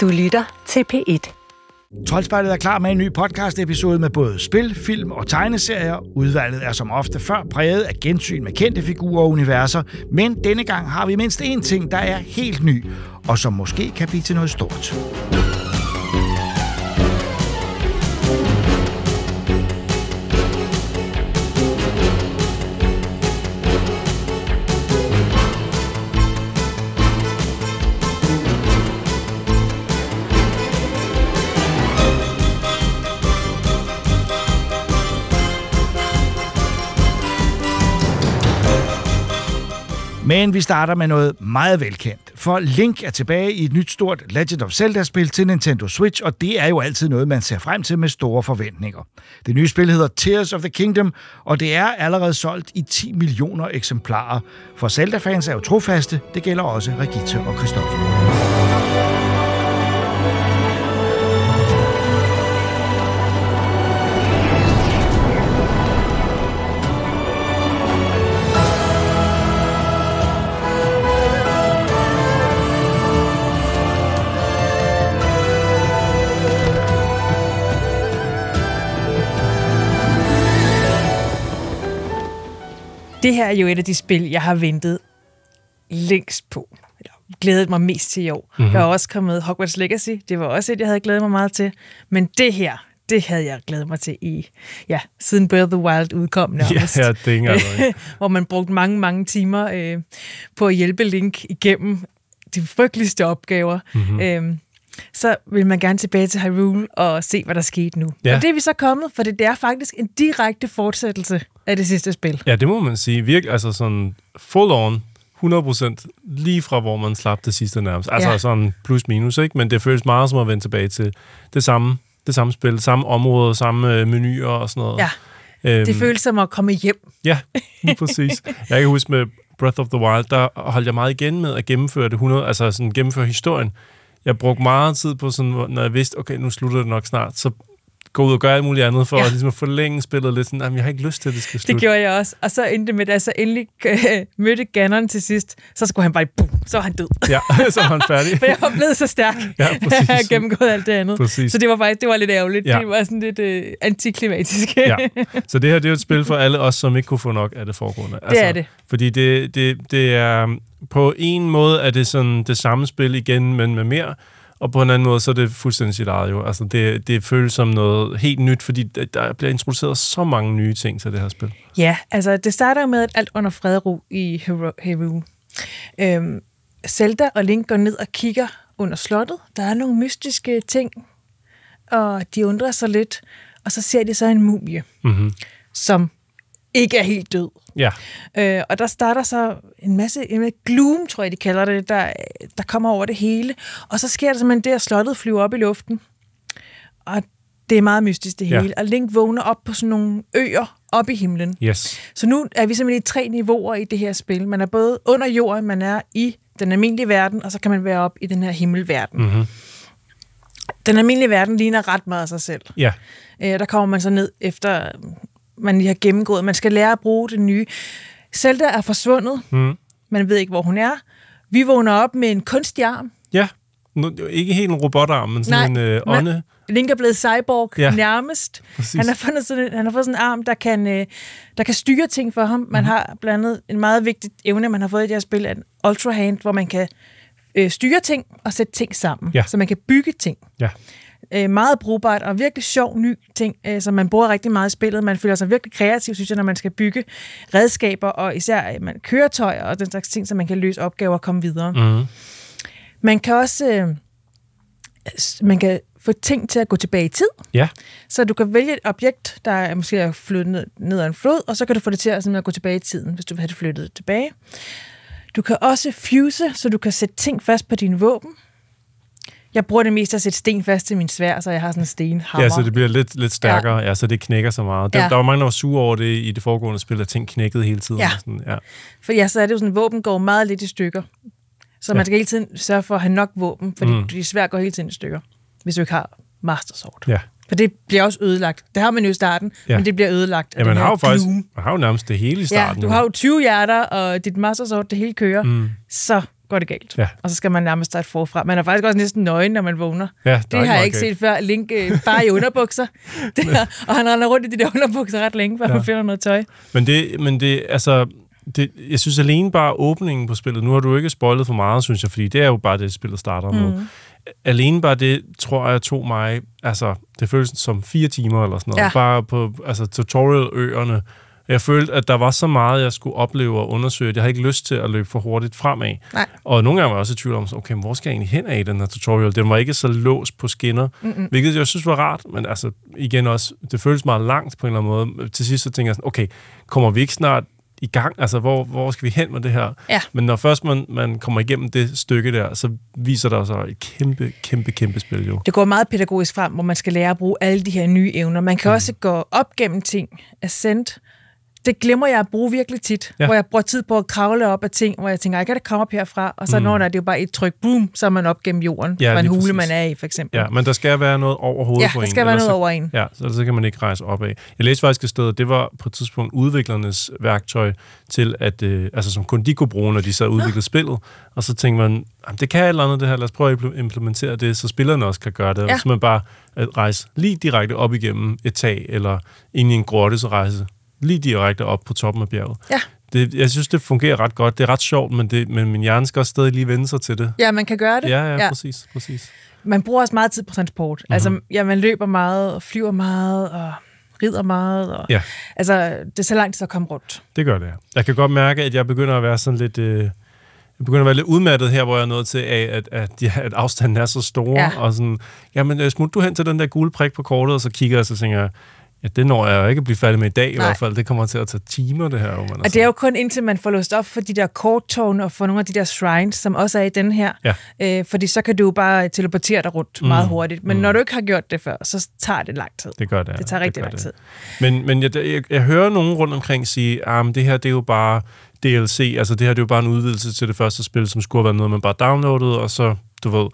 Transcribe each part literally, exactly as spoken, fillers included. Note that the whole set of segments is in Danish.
Du lytter til P et. Troldspejlet er klar med en ny podcast-episode med både spil, film og tegneserier. Udvalget er som ofte før præget af gensyn med kendte figurer og universer, men denne gang har vi mindst én ting, der er helt ny, og som måske kan blive til noget stort. Men vi starter med noget meget velkendt, for Link er tilbage i et nyt stort Legend of Zelda-spil til Nintendo Switch, og det er jo altid noget, man ser frem til med store forventninger. Det nye spil hedder Tears of the Kingdom, og det er allerede solgt i ti millioner eksemplarer. For Zelda-fans er jo trofaste, det gælder også Regitze og Christoffer. Det her er jo et af de spil, jeg har ventet længst på. Eller glædet mig mest til i år. Mm-hmm. Jeg har også kommet Hogwarts Legacy. Det var også et, jeg havde glædet mig meget til. Men det her, det havde jeg glædet mig til i... Ja, siden Breath of the Wild udkom nærmest. Ja, det er ikke engang. Hvor man brugte mange, mange timer øh, på at hjælpe Link igennem de frygteligste opgaver. Mm-hmm. Øh, så vil man gerne tilbage til Hyrule og se, hvad der skete nu. Ja. Og det er vi så kommet, for det er faktisk en direkte fortsættelse af det sidste spil. Ja, det må man sige. Virk, altså sådan full on, hundrede procent lige fra, hvor man slap det sidste nærmest. Altså ja. Sådan plus minus, ikke? Men det føles meget som at vende tilbage til det samme, det samme spil, samme område, samme menuer og sådan noget. Ja, æm... det føles som at komme hjem. Ja, præcis. Jeg kan huske med Breath of the Wild, der holdt jeg meget igen med at gennemføre det hundrede, altså sådan gennemføre historien. Jeg brugte meget tid på sådan, når jeg vidste, okay, nu slutter det nok snart, så gå ud og gøre alt muligt andet for ja. at, ligesom at forlænge spillet lidt. Sådan, jamen, jeg har ikke lyst til, at det skal slutte. Det gjorde jeg også. Og så endte med, da jeg så endelig øh, mødte Ganon til sidst, så skulle han bare, boom, så var han død. Ja, så var han færdig. For jeg var blevet så stærk, ja, at jeg gennemgået alt det andet. Præcis. Så det var faktisk, det var lidt ærgerligt. Ja. Det var sådan lidt øh, antiklimatisk. Ja. Så det her, det er et spil for alle os, som ikke kunne få nok af det foregående. Altså, det er det. Fordi det, det, det er, på en måde er det sådan det samme spil igen, men med mere. Og på en anden måde, så er det fuldstændig sit eget jo. Altså, det, det føles som noget helt nyt, fordi der bliver introduceret så mange nye ting til det her spil. Ja, altså, det starter med et alt under fred og ro i Hyrule. Øhm, Zelda og Link går ned og kigger under slottet. Der er nogle mystiske ting, og de undrer sig lidt. Og så ser de så en mumie, mm-hmm. som ikke er helt død. Ja. Øh, og der starter så en masse, en masse gloom, tror jeg, de kalder det, der, der kommer over det hele. Og så sker der simpelthen det, at slottet flyver op i luften. Og det er meget mystisk, det hele. Ja. Og Link vågner op på sådan nogle øer op i himlen. Yes. Så nu er vi simpelthen i tre niveauer i det her spil. Man er både under jorden, man er i den almindelige verden, og så kan man være op i den her himmelverden. Mm-hmm. Den almindelige verden ligner ret meget sig selv. Ja. Øh, der kommer man så ned efter... man lige har gennemgået. Man skal lære at bruge det nye. Zelda er forsvundet. Mm. Man ved ikke, hvor hun er. Vi vågner op med en kunstig arm. Ja, nu, ikke helt en robotarm, men sådan nej, en øh, ånde. Link er blevet cyborg ja. nærmest. Han har, fundet sådan, han har fået sådan en arm, der kan, øh, der kan styre ting for ham. Man mm. har blandt andet en meget vigtig evne, man har fået i det her spil, en Ultra Hand, hvor man kan øh, styre ting og sætte ting sammen. Ja. Så man kan bygge ting. Ja. Meget brugbart og virkelig sjov ny ting, som man bruger rigtig meget i spillet. Man føler sig virkelig kreativ, synes jeg, når man skal bygge redskaber, og især man køretøjer og den slags ting, så man kan løse opgaver og komme videre. Mm. Man kan også man kan få ting til at gå tilbage i tid. Ja. Så du kan vælge et objekt, der er måske er flyttet ned, ned ad en flod, og så kan du få det til at, at gå tilbage i tiden, hvis du vil have det flyttet tilbage. Du kan også fuse, så du kan sætte ting fast på dine våben. Jeg bruger det mest at sætte sten fast til min sværd, så jeg har sådan en stenhammer. Ja, så det bliver lidt, lidt stærkere, ja. Ja, så det knækker så meget. Der, ja. Der var mange, der var sure over det i det foregående spil, at ting knækkede hele tiden. Ja, sådan, ja. For ja, så er det jo sådan, at våben går meget lidt i stykker. Så ja. Man skal hele tiden sørge for at have nok våben, fordi mm. de sværd går hele tiden i stykker, hvis du ikke har Master Sword. Ja. For det bliver også ødelagt. Det har man jo i starten, ja. Men det bliver ødelagt. Ja, man har, jo faktisk, man har jo nærmest det hele i starten. Ja, du har jo tyve hjerter, og dit Master Sword, det hele kører, mm. så går det galt. Ja. Og så skal man nærmest starte forfra. Man er faktisk også næsten nøgen, når man vågner. Ja, det har jeg ikke galt set før. Link øh, bare i underbukser. Det her, og han render rundt i de der underbukser ret længe, før ja. man finder noget tøj. Men det, men det altså... Det, jeg synes alene bare åbningen på spillet, nu har du ikke spoilet for meget, synes jeg, fordi det er jo bare det, spillet starter med. Mm. Alene bare det, tror jeg, tog mig, altså, det føles som fire timer eller sådan noget, ja. bare på altså, tutorial-øerne. Jeg følte, at der var så meget, jeg skulle opleve og undersøge, jeg havde ikke lyst til at løbe for hurtigt fremad. Nej. Og nogle gange var jeg også i tvivl om, okay, hvor skal jeg egentlig hen af i den her tutorial? Den var ikke så låst på skinner, mm-hmm. hvilket jeg synes var rart, men altså, igen også, det føles meget langt på en eller anden måde. Til sidst så tænker jeg sådan, okay, kommer vi ikke snart i gang, altså hvor, hvor skal vi hen med det her? Ja. Men når først man, man kommer igennem det stykke der, så viser der sig et kæmpe, kæmpe, kæmpe spil jo. Det går meget pædagogisk frem, hvor man skal lære at bruge alle de her nye evner. Man kan mm. også gå op gennem ting, ascent. Det glemmer jeg at bruge virkelig tit, ja. hvor jeg bruger tid på at kravle op af ting, hvor jeg tænker, jeg kan da komme op herfra, og så mm. når der, det er jo bare et tryk, boom, så er man op gennem jorden, ja, fra en hule, præcis. man er i, for eksempel. Ja, men der skal være noget over hovedet, ja, på en. Ja, der skal være noget så, over en. Ja, så, så kan man ikke rejse op af. Jeg læste faktisk et sted, at det var på et tidspunkt udviklernes værktøj til, at, øh, altså som kun de kunne bruge, når de så udviklede ah. spillet, og så tænkte man, det kan et eller andet det her, lad os prøve at implementere det, så spillerne også kan gøre det, ja. hvis man bare rejser lige direkte op igennem et tag, eller ind i en grotte, så rejse lige direkte op på toppen af bjerget. Ja. Det, jeg synes, det fungerer ret godt. Det er ret sjovt, men, det, men min hjerne skal også stadig lige vende sig til det. Ja, man kan gøre det. Ja, ja, ja. Præcis, præcis. Man bruger også meget tid på transport. Mm-hmm. Altså, ja, man løber meget, og flyver meget, og rider meget. Og, ja. Altså, det er så langt til at komme rundt. Det gør det, ja. Jeg kan godt mærke, at jeg begynder at være sådan lidt... Øh Jeg begynder at være lidt udmattet her, hvor jeg er nået til, at, at, at, at afstanden er så stor. Ja. Og sådan, jamen, smut du hen til den der gule prik på kortet, og så kigger jeg, og så tænker jeg, ja, det når jeg jo ikke at blive færdig med i dag. Nej. I hvert fald. Det kommer til at tage timer, det her. Man og det er jo kun indtil man får låst op for de der korttårne og for nogle af de der shrines, som også er i den her. Ja. Øh, fordi så kan du jo bare teleportere dig rundt mm. meget hurtigt. Men mm. når du ikke har gjort det før, så tager det lang tid. Det gør det. Det tager rigtig det lang det. tid. Men, men jeg, jeg, jeg hører nogen rundt omkring sige, at ah, det her det er jo bare D L C. Altså det her det er jo bare en udvidelse til det første spil, som skulle have været noget, man bare downloadede, og så, du ved...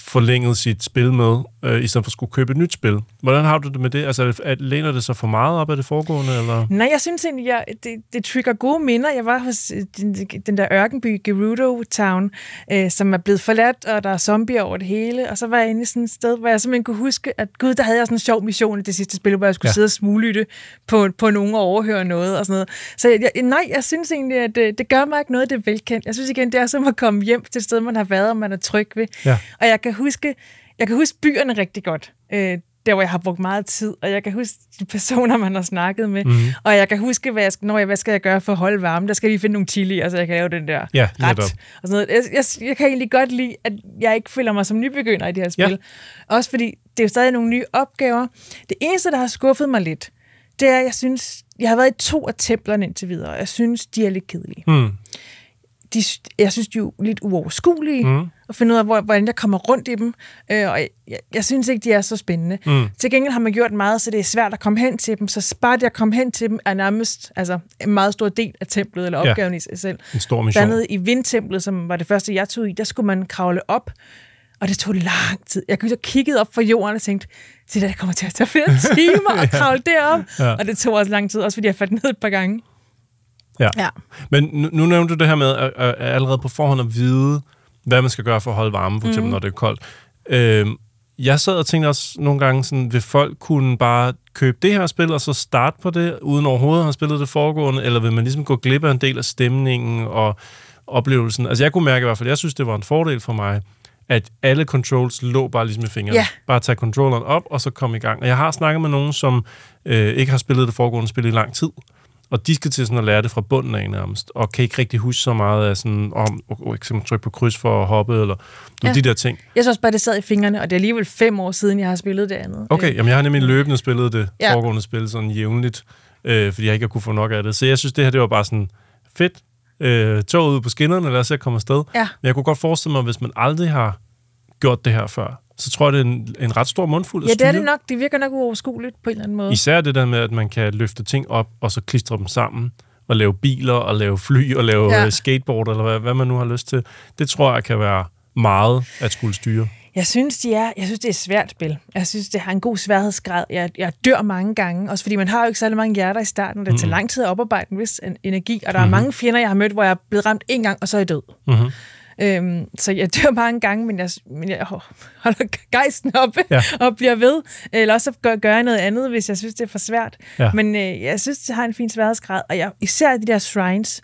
forlænget sit spil med, øh, i stedet for at skulle købe et nyt spil. Hvordan har du det med det? Altså, læner det så for meget op af det foregående? Eller? Nej, jeg synes egentlig, jeg, det, det trigger gode minder. Jeg var hos den, den der ørkenby, Gerudo Town, øh, som er blevet forladt, og der er zombier over det hele, og så var jeg inde i sådan et sted, hvor jeg simpelthen kunne huske, at gud, der havde jeg sådan en sjov mission i det sidste spil, hvor jeg skulle ja. sidde og smuglytte på, på nogen og overhøre noget, og sådan noget. Så jeg, nej, jeg synes egentlig, at det, det gør mig ikke noget, det er velkendt. Jeg synes igen, det er som at komme hjem til et sted, man har været, og man er tryg ved. Ja. Og jeg kan huske, jeg kan huske byerne rigtig godt, øh, der hvor jeg har brugt meget tid, og jeg kan huske de personer, man har snakket med, mm-hmm. og jeg kan huske, hvad jeg skal, når jeg, hvad skal jeg gøre for at holde varme? Der skal jeg lige finde nogle chili, og så jeg kan lave den der ja, ret. Og sådan noget. Jeg, jeg, jeg kan egentlig godt lide, at jeg ikke føler mig som nybegynder i det her spil. Ja. Også fordi det er jo stadig nogle nye opgaver. Det eneste, der har skuffet mig lidt, det er, at jeg synes, jeg har været i to af templerne indtil videre, og jeg synes, de er lidt kedelige. Mm. De, jeg synes, de er lidt uoverskuelige, mm. og finde ud af, hvordan jeg kommer rundt i dem. Øh, og jeg, jeg synes ikke, de er så spændende. Mm. Til gengæld har man gjort meget, så det er svært at komme hen til dem. Så spart jeg kom hen til dem er nærmest altså, en meget stor del af templet, eller opgaven ja, i sig selv. En stor mission. Blandt andet i vindtemplet, som var det første, jeg tog i, der skulle man kravle op. Og det tog lang tid. Jeg kiggede op fra jorden og tænkte, det der kommer til at tage flere timer ja. at kravle derop. Ja. Og det tog også lang tid, også fordi jeg faldt ned et par gange. Ja. ja, men nu, nu nævnte du det her med at, at allerede på forhånd at vide, hvad man skal gøre for at holde varme, for eksempel mm. når det er koldt. Øhm, jeg sad og tænkte også nogle gange, sådan, vil folk kunne bare købe det her spil, og så starte på det, uden overhovedet har spillet det foregående, eller vil man ligesom gå glip af en del af stemningen og oplevelsen? Altså jeg kunne mærke i hvert fald, jeg synes, det var en fordel for mig, at alle controls lå bare ligesom i fingrene. Yeah. Bare tage controlleren op, og så komme i gang. Og jeg har snakket med nogen, som øh, ikke har spillet det foregående spil i lang tid, og de skal til sådan at lære det fra bunden af nærmest, og kan ikke rigtig huske så meget af sådan, om oh, eksempel trykke på kryds for at hoppe, eller ja. de der ting. Jeg så også bare, det sad i fingrene, og det er alligevel fem år siden, jeg har spillet det andet. Okay, det... jamen jeg har nemlig løbende spillet det ja. foregående spil sådan jævnligt, øh, fordi jeg ikke har kunne få nok af det. Så jeg synes, det her det var bare sådan fedt, øh, tog ud på skinnerne, lad os se at komme afsted. Ja. Men jeg kunne godt forestille mig, hvis man aldrig har gjort det her før, så tror jeg, det er en, en ret stor mundfuld at styre. Ja, det er det nok. Det virker nok uoverskueligt på en eller anden måde. Især det der med, at man kan løfte ting op, og så klistre dem sammen, og lave biler, og lave fly, og lave ja. skateboard, eller hvad, hvad man nu har lyst til. Det tror jeg kan være meget at skulle styre. Jeg synes, de er, jeg synes, det er et svært spil. Jeg synes, det har en god sværhedsgrad. Jeg, jeg dør mange gange, også fordi man har jo ikke særlig mange hjerter i starten, og det mm. tager lang tid at oparbejde en vis energi, og der mm-hmm. er mange fjender, jeg har mødt, hvor jeg er blevet ramt en gang, og så er jeg død. Mm-hmm. Øhm, så jeg dør mange gange, men jeg, men jeg holder gejsten oppe ja. og bliver ved. Eller også gør, gør jeg noget andet, hvis jeg synes, det er for svært. Ja. Men øh, jeg synes, det har en fin sværhedsgrad. Og jeg, især de der shrines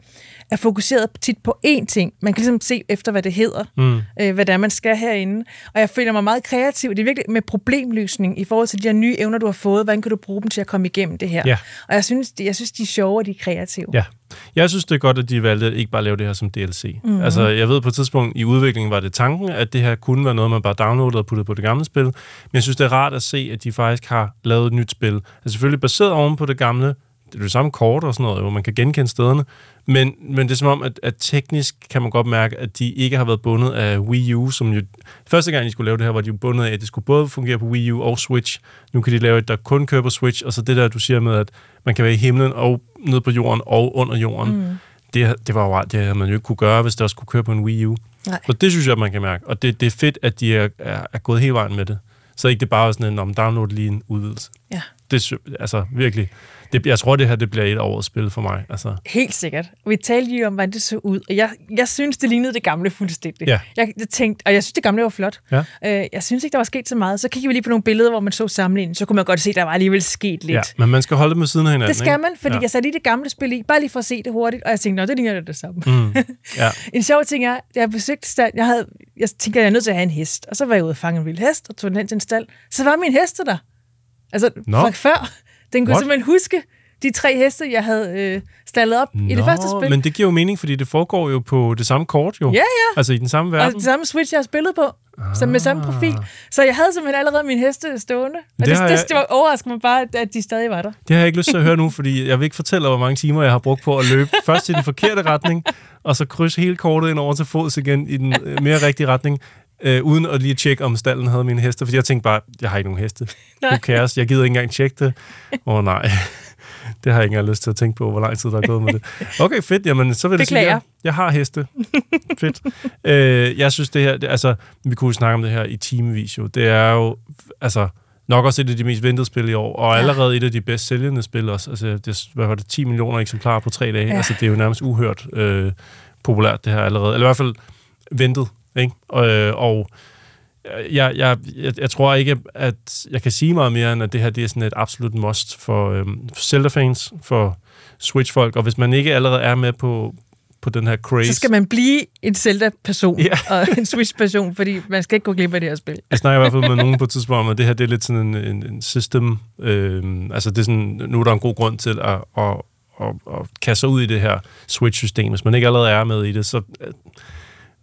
er fokuseret tit på én ting. Man kan ligesom se efter, hvad det hedder. Mm. Øh, hvad det er, man skal herinde. Og jeg føler mig meget kreativ. Det er virkelig med problemløsning i forhold til de her nye evner, du har fået. Hvordan kan du bruge dem til at komme igennem det her? Ja. Og jeg synes, de, jeg synes, de er sjove, og de er kreative. Ja. Jeg synes, det er godt, at de valgte at ikke bare lave det her som D L C. Mm. Altså, jeg ved på et tidspunkt i udviklingen var det tanken, at det her kunne være noget, man bare downloadede og puttede på det gamle spil. Men jeg synes, det er rart at se, at de faktisk har lavet et nyt spil. Altså selvfølgelig baseret oven på det gamle, det er det samme kort og sådan noget, hvor man kan genkende stederne. Men, men det er som om, at, at teknisk kan man godt mærke, at de ikke har været bundet af Wii U, som jo første gang, de skulle lave det her, var de jo bundet af, at det skulle både fungere på Wii U og Switch. Nu kan de lave et, der kun kører på Switch, og så det der, du siger med, at man kan være i himlen og nede på jorden og under jorden. Mm. Det, det var jo rart, det havde man jo ikke kunne gøre, hvis det også kunne køre på en Wii U. Nej. Og det synes jeg, man kan mærke. Og det, det er fedt, at de er, er, er gået hele vejen med det. Så ikke det bare er sådan en, om download lige en udvidelse. Ja. Det altså virkelig... Det, jeg tror, det her det bliver et års spil for mig. Altså. Helt sikkert. Vi talte lige om, hvordan det så ud, og jeg, jeg synes, det lignede det gamle fuldstændig. Ja. Jeg, jeg tænkte, og jeg synes, det gamle var flot. Ja. Øh, jeg synes ikke, der var sket så meget. Så kiggede vi lige på nogle billeder, hvor man så sammenlignet, så kunne man godt se, der var alligevel sket lidt. Ja, men man skal holde dem ved siden af hinanden. Det skal ikke? Man, fordi ja. jeg satte lige det gamle spil i, bare lige for at se det hurtigt, og jeg tænkte, nå, det ligner det det samme. Mm. Ja. En sjov ting er, da jeg besøgte stald, jeg, havde, jeg tænkte, jeg er nødt til at have en hest, og så var jeg ude og fange en vild hest, og tog den hen til en stald. Så var min heste der. Altså, no. fra før. Den kunne What? simpelthen huske de tre heste, jeg havde øh, stallet op Nå, i det første spil. Men det giver jo mening, fordi det foregår jo på det samme kort jo. Ja, ja. Altså i den samme verden. Og det samme Switch, jeg har spillet på, ah. som med samme profil. Så jeg havde simpelthen allerede min heste stående. Og det, det, det, det var overraskende mig bare, at de stadig var der. Det har jeg ikke lyst til at høre nu, fordi jeg vil ikke fortælle, hvor mange timer jeg har brugt på at løbe først i den forkerte retning, og så krydse hele kortet ind over til fods igen i den mere rigtige retning. Øh, uden at lige tjekke, om stallen havde mine heste, fordi jeg tænkte bare, jeg har ikke nogen heste. Who cares? Jeg gider ikke engang tjekke det. Åh oh, nej, det har jeg ikke engang lyst til at tænke på, hvor lang tid der er gået med det. Okay, fedt. Jamen, så vil det sige, jeg, jeg har heste. Fedt. Øh, jeg synes det her, det, altså, vi kunne snakke om det her i timevis jo. Det er jo, altså, nok også et af de mest ventede spil i år, og allerede et af de bedst sælgende spil også. Altså, det, hvad var det, ti millioner eksemplarer på tre dage? Ja. Altså, det er jo nærmest uhørt øh, populært, det her allerede. Eller i hvert fald ventet. Ikke? Og, øh, og jeg, jeg, jeg, jeg tror ikke, at jeg kan sige meget mere, end at det her det er sådan et absolut must for, øh, for Zelda-fans, for Switch-folk, og hvis man ikke allerede er med på, på den her craze... Så skal man blive en Zelda-person yeah. og en Switch-person, fordi man skal ikke gå glip af det her spil. Jeg snakker i hvert fald med nogen på et tidspunkt om, at det her det er lidt sådan en, en, en system... Øh, altså det er sådan, nu er der en god grund til at... at, at, at kaste sig ud i det her Switch-system. Hvis man ikke allerede er med i det, så... Øh,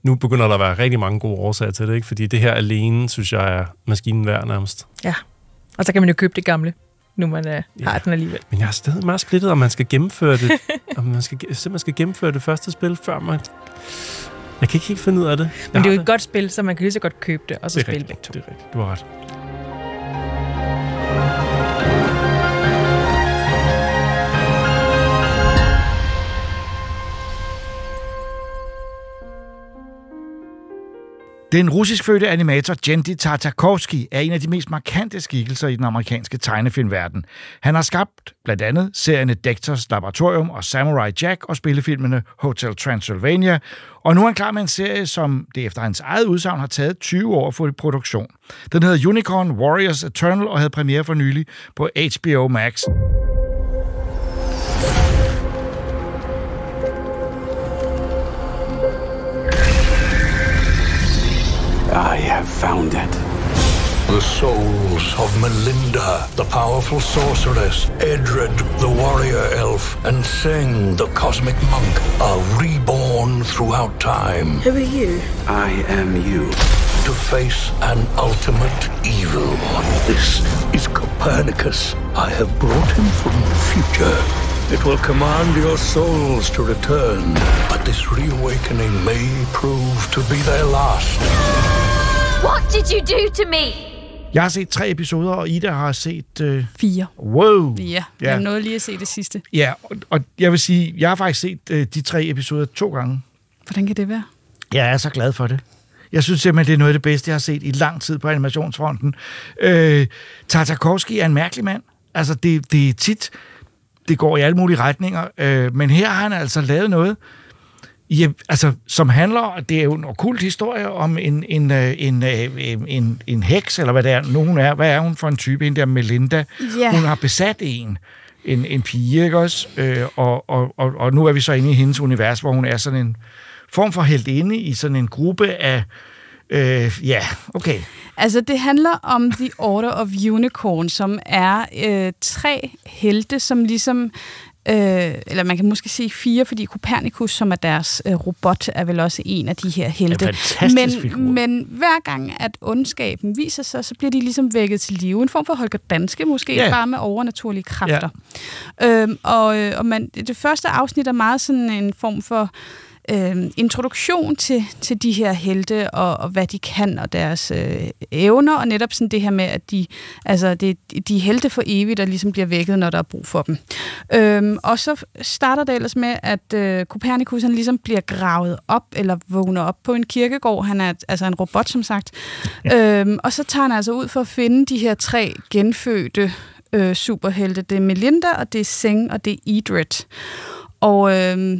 nu begynder der at være rigtig mange gode årsager til det, ikke? Fordi det her alene, synes jeg, er maskinen værd nærmest. Ja, og så kan man jo købe det gamle, nu man øh, ja. har den alligevel. Men jeg er stadig meget splittet, om man skal gennemføre det. om man skal, simpelthen skal gennemføre det første spil, før man... Jeg kan ikke helt finde ud af det. Jeg Men det er jo et det. godt spil, så man kan lige så godt købe det, og så det spille rigtigt, det er rigtigt, du har ret. Den russiskfødte animator Genndy Tartakovsky er en af de mest markante skikkelser i den amerikanske tegnefilmverden. Han har skabt blandt andet serierne Dexter's Laboratorium og Samurai Jack og spillefilmene Hotel Transylvania, og nu er han klar med en serie, som det efter hans eget udsagn har taget tyve år at få i produktion. Den hedder Unicorn: Warriors Eternal og havde premiere for nylig på H B O Max. I have found it. The souls of Melinda, the powerful sorceress, Edred, the warrior elf, and Seng, the cosmic monk, are reborn throughout time. Who are you? I am you. To face an ultimate evil. This is Copernicus. I have brought him from the future. It will command your souls to return, but this reawakening may prove to be their last. What did you do to me? Jeg har set tre episoder, og Ida har set... Øh... Fire. Wow. Ja, jeg ja. nåede lige at se det sidste. Ja, og, og jeg vil sige, jeg har faktisk set øh, de tre episoder to gange. Hvordan kan det være? Jeg er så glad for det. Jeg synes simpelthen, det er noget af det bedste, jeg har set i lang tid på animationsfronten. Øh, Tartakovsky er en mærkelig mand. Altså, det, det er tit... Det går i alle mulige retninger, øh, men her har han altså lavet noget, Ja, altså, som handler, det er jo en okkult historie om en, en, en, en, en, en heks, eller hvad det er, nogen er. Hvad er hun for en type, en der Melinda? Yeah. Hun har besat en, en, en pige, ikke også? Øh, og, og, og, og nu er vi så inde i hendes univers, hvor hun er sådan en form for heltinde i sådan en gruppe af... Ja, uh, yeah, okay. Altså, det handler om The Order of Unicorn, som er øh, tre helte, som ligesom... Øh, eller man kan måske sige fire, fordi Copernicus, som er deres øh, robot, er vel også en af de her helte. Men, men hver gang, at ondskaben viser sig, så bliver de ligesom vækket til live. En form for Holger Danske, måske, yeah. bare med overnaturlige kræfter. Yeah. Øhm, og og man, det første afsnit er meget sådan en form for... Øh, introduktion til, til de her helte, og, og hvad de kan, og deres øh, evner, og netop sådan det her med, at de, altså det, de er helte for evigt, der ligesom bliver vækket, når der er brug for dem. Øh, og så starter det ellers med, at øh, Copernicus, han ligesom bliver gravet op, eller vågner op på en kirkegård. Han er altså en robot, som sagt. øh, og så tager han altså ud for at finde de her tre genfødte øh, superhelte. Det er Melinda, og det er Seng, og det er Edred. Og... Øh,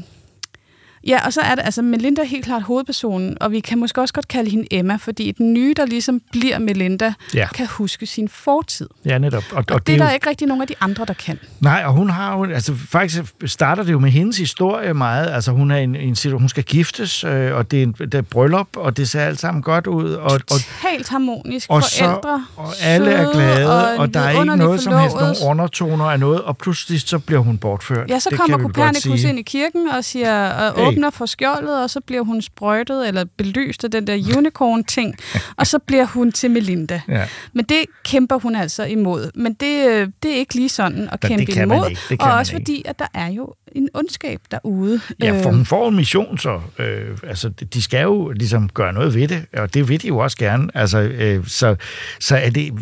Ja, og så er det, altså Melinda er helt klart hovedpersonen, og vi kan måske også godt kalde hende Emma, fordi den nye, der ligesom bliver Melinda, ja. kan huske sin fortid. Ja, netop. Og, og, og det, det er der jo... ikke rigtig nogen af de andre, der kan. Nej, og hun har jo, altså faktisk starter det jo med hendes historie meget, altså hun er en, en situation, hun skal giftes, øh, og det er, en, det er bryllup, og det ser alt sammen godt ud. Og, og, Totalt harmonisk, og forældre, så, og alle søde, er glade, og, og der er ikke noget forlovet. Som helst, nogen undertoner af noget, og pludselig så bliver hun bortført. Ja, så det kommer Copernicus ind i kirken og siger, og åbner for skjoldet, og så bliver hun sprøjtet eller belyst af den der unicorn-ting, og så bliver hun til Melinda. Ja. Men det kæmper hun altså imod. Men det, det er ikke lige sådan at men kæmpe imod. Og også ikke. Fordi, at der er jo en ondskab derude. Ja, for hun får en mission, så øh, altså, de skal jo ligesom gøre noget ved det, og det vil de jo også gerne. Altså, øh, så, så er det,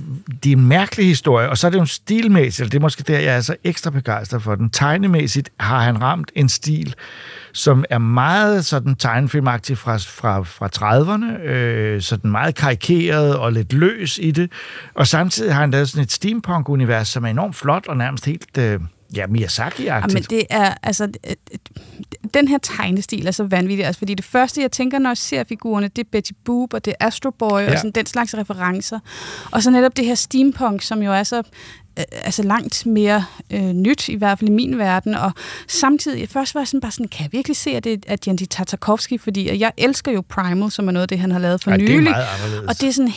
det er en mærkelig historie, og så er det jo stilmæssigt, det er måske der, jeg er så ekstra begejstret for den. Tegnemæssigt har han ramt en stil, som er meget sådan tegnefilmagtig fra, fra, fra trediverne, øh, sådan meget karikeret og lidt løs i det, og samtidig har han lavet sådan et steampunk-univers, som er enormt flot og nærmest helt... Øh, Ja, Miyazaki-agtigt. Men det er, altså, den her tegnestil er så vanvittig, altså, fordi det første, jeg tænker, når jeg ser figurerne, det er Betty Boop, og det er Astro Boy, ja. og sådan den slags referencer. Og så netop det her steampunk, som jo er så... altså langt mere øh, nyt, i hvert fald i min verden, og samtidig først var jeg sådan bare sådan, kan jeg virkelig se, at det er Genndy Tartakovsky, fordi jeg elsker jo Primal, som er noget af det, han har lavet for Ej, nylig, det og det er sådan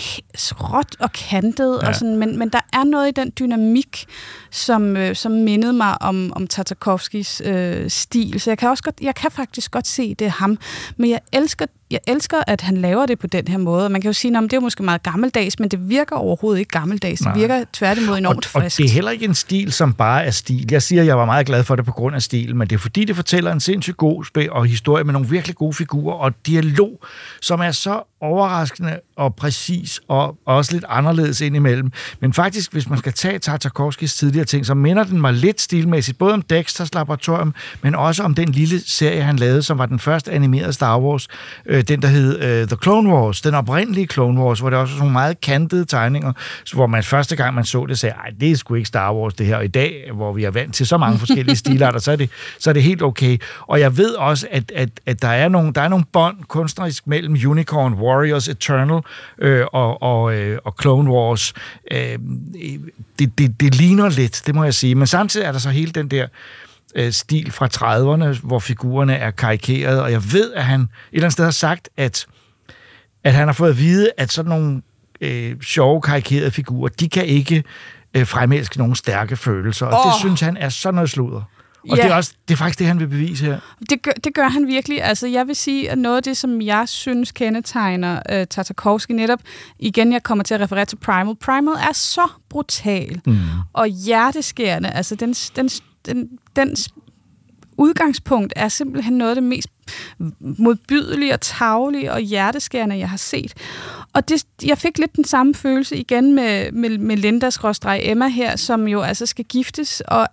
råt og kantet, ja. og sådan, men, men der er noget i den dynamik, som, øh, som mindede mig om, om Tartakovskys øh, stil, så jeg kan, også godt, jeg kan faktisk godt se, det er ham, men jeg elsker Jeg elsker, at han laver det på den her måde. Man kan jo sige, at det er måske meget gammeldags, men det virker overhovedet ikke gammeldags. Det virker tværtimod enormt og, frisk. Og det er heller ikke en stil, som bare er stil. Jeg siger, at jeg var meget glad for det på grund af stil, men det er fordi, det fortæller en sindssygt god og historie med nogle virkelig gode figurer og dialog, som er så overraskende og præcis og også lidt anderledes indimellem. Men faktisk, hvis man skal tage Tartakovskys tidligere ting, så minder den mig lidt stilmæssigt, både om Dexter's Laboratorium, men også om den lille serie, han lavede, som var den første animerede Star Wars, den, der hed uh, The Clone Wars, den oprindelige Clone Wars, hvor der også var nogle meget kantede tegninger, hvor man første gang, man så det, sagde, ej, det er sgu ikke Star Wars, det her. Og i dag, hvor vi er vant til så mange forskellige stilarter, så er det, så er det helt okay. Og jeg ved også, at, at, at der er nogle, der er nogle bånd kunstnerisk mellem Unicorn, Warriors Eternal øh, og, og, øh, og Clone Wars. Øh, det, det, det ligner lidt, det må jeg sige. Men samtidig er der så hele den der stil fra trediverne, hvor figurerne er karikerede, og jeg ved, at han et eller andet sted har sagt, at, at han har fået at vide, at sådan nogle øh, sjove, karikerede figurer, de kan ikke øh, fremelske nogle stærke følelser, og oh. det synes han er sådan noget sludder. Og ja. det, er også, det er faktisk det, han vil bevise her. Det gør, det gør han virkelig. Altså, jeg vil sige, at noget af det, som jeg synes kendetegner øh, Tartakovsky netop, igen, jeg kommer til at referere til Primal. Primal er så brutal mm. og hjerteskærende. Altså, den, den Den, dens udgangspunkt er simpelthen noget af det mest modbydelige og tarvelige og hjerteskærende, jeg har set. Og det, jeg fik lidt den samme følelse igen med, med, med Lindas skråstreg Emma her, som jo altså skal giftes. Og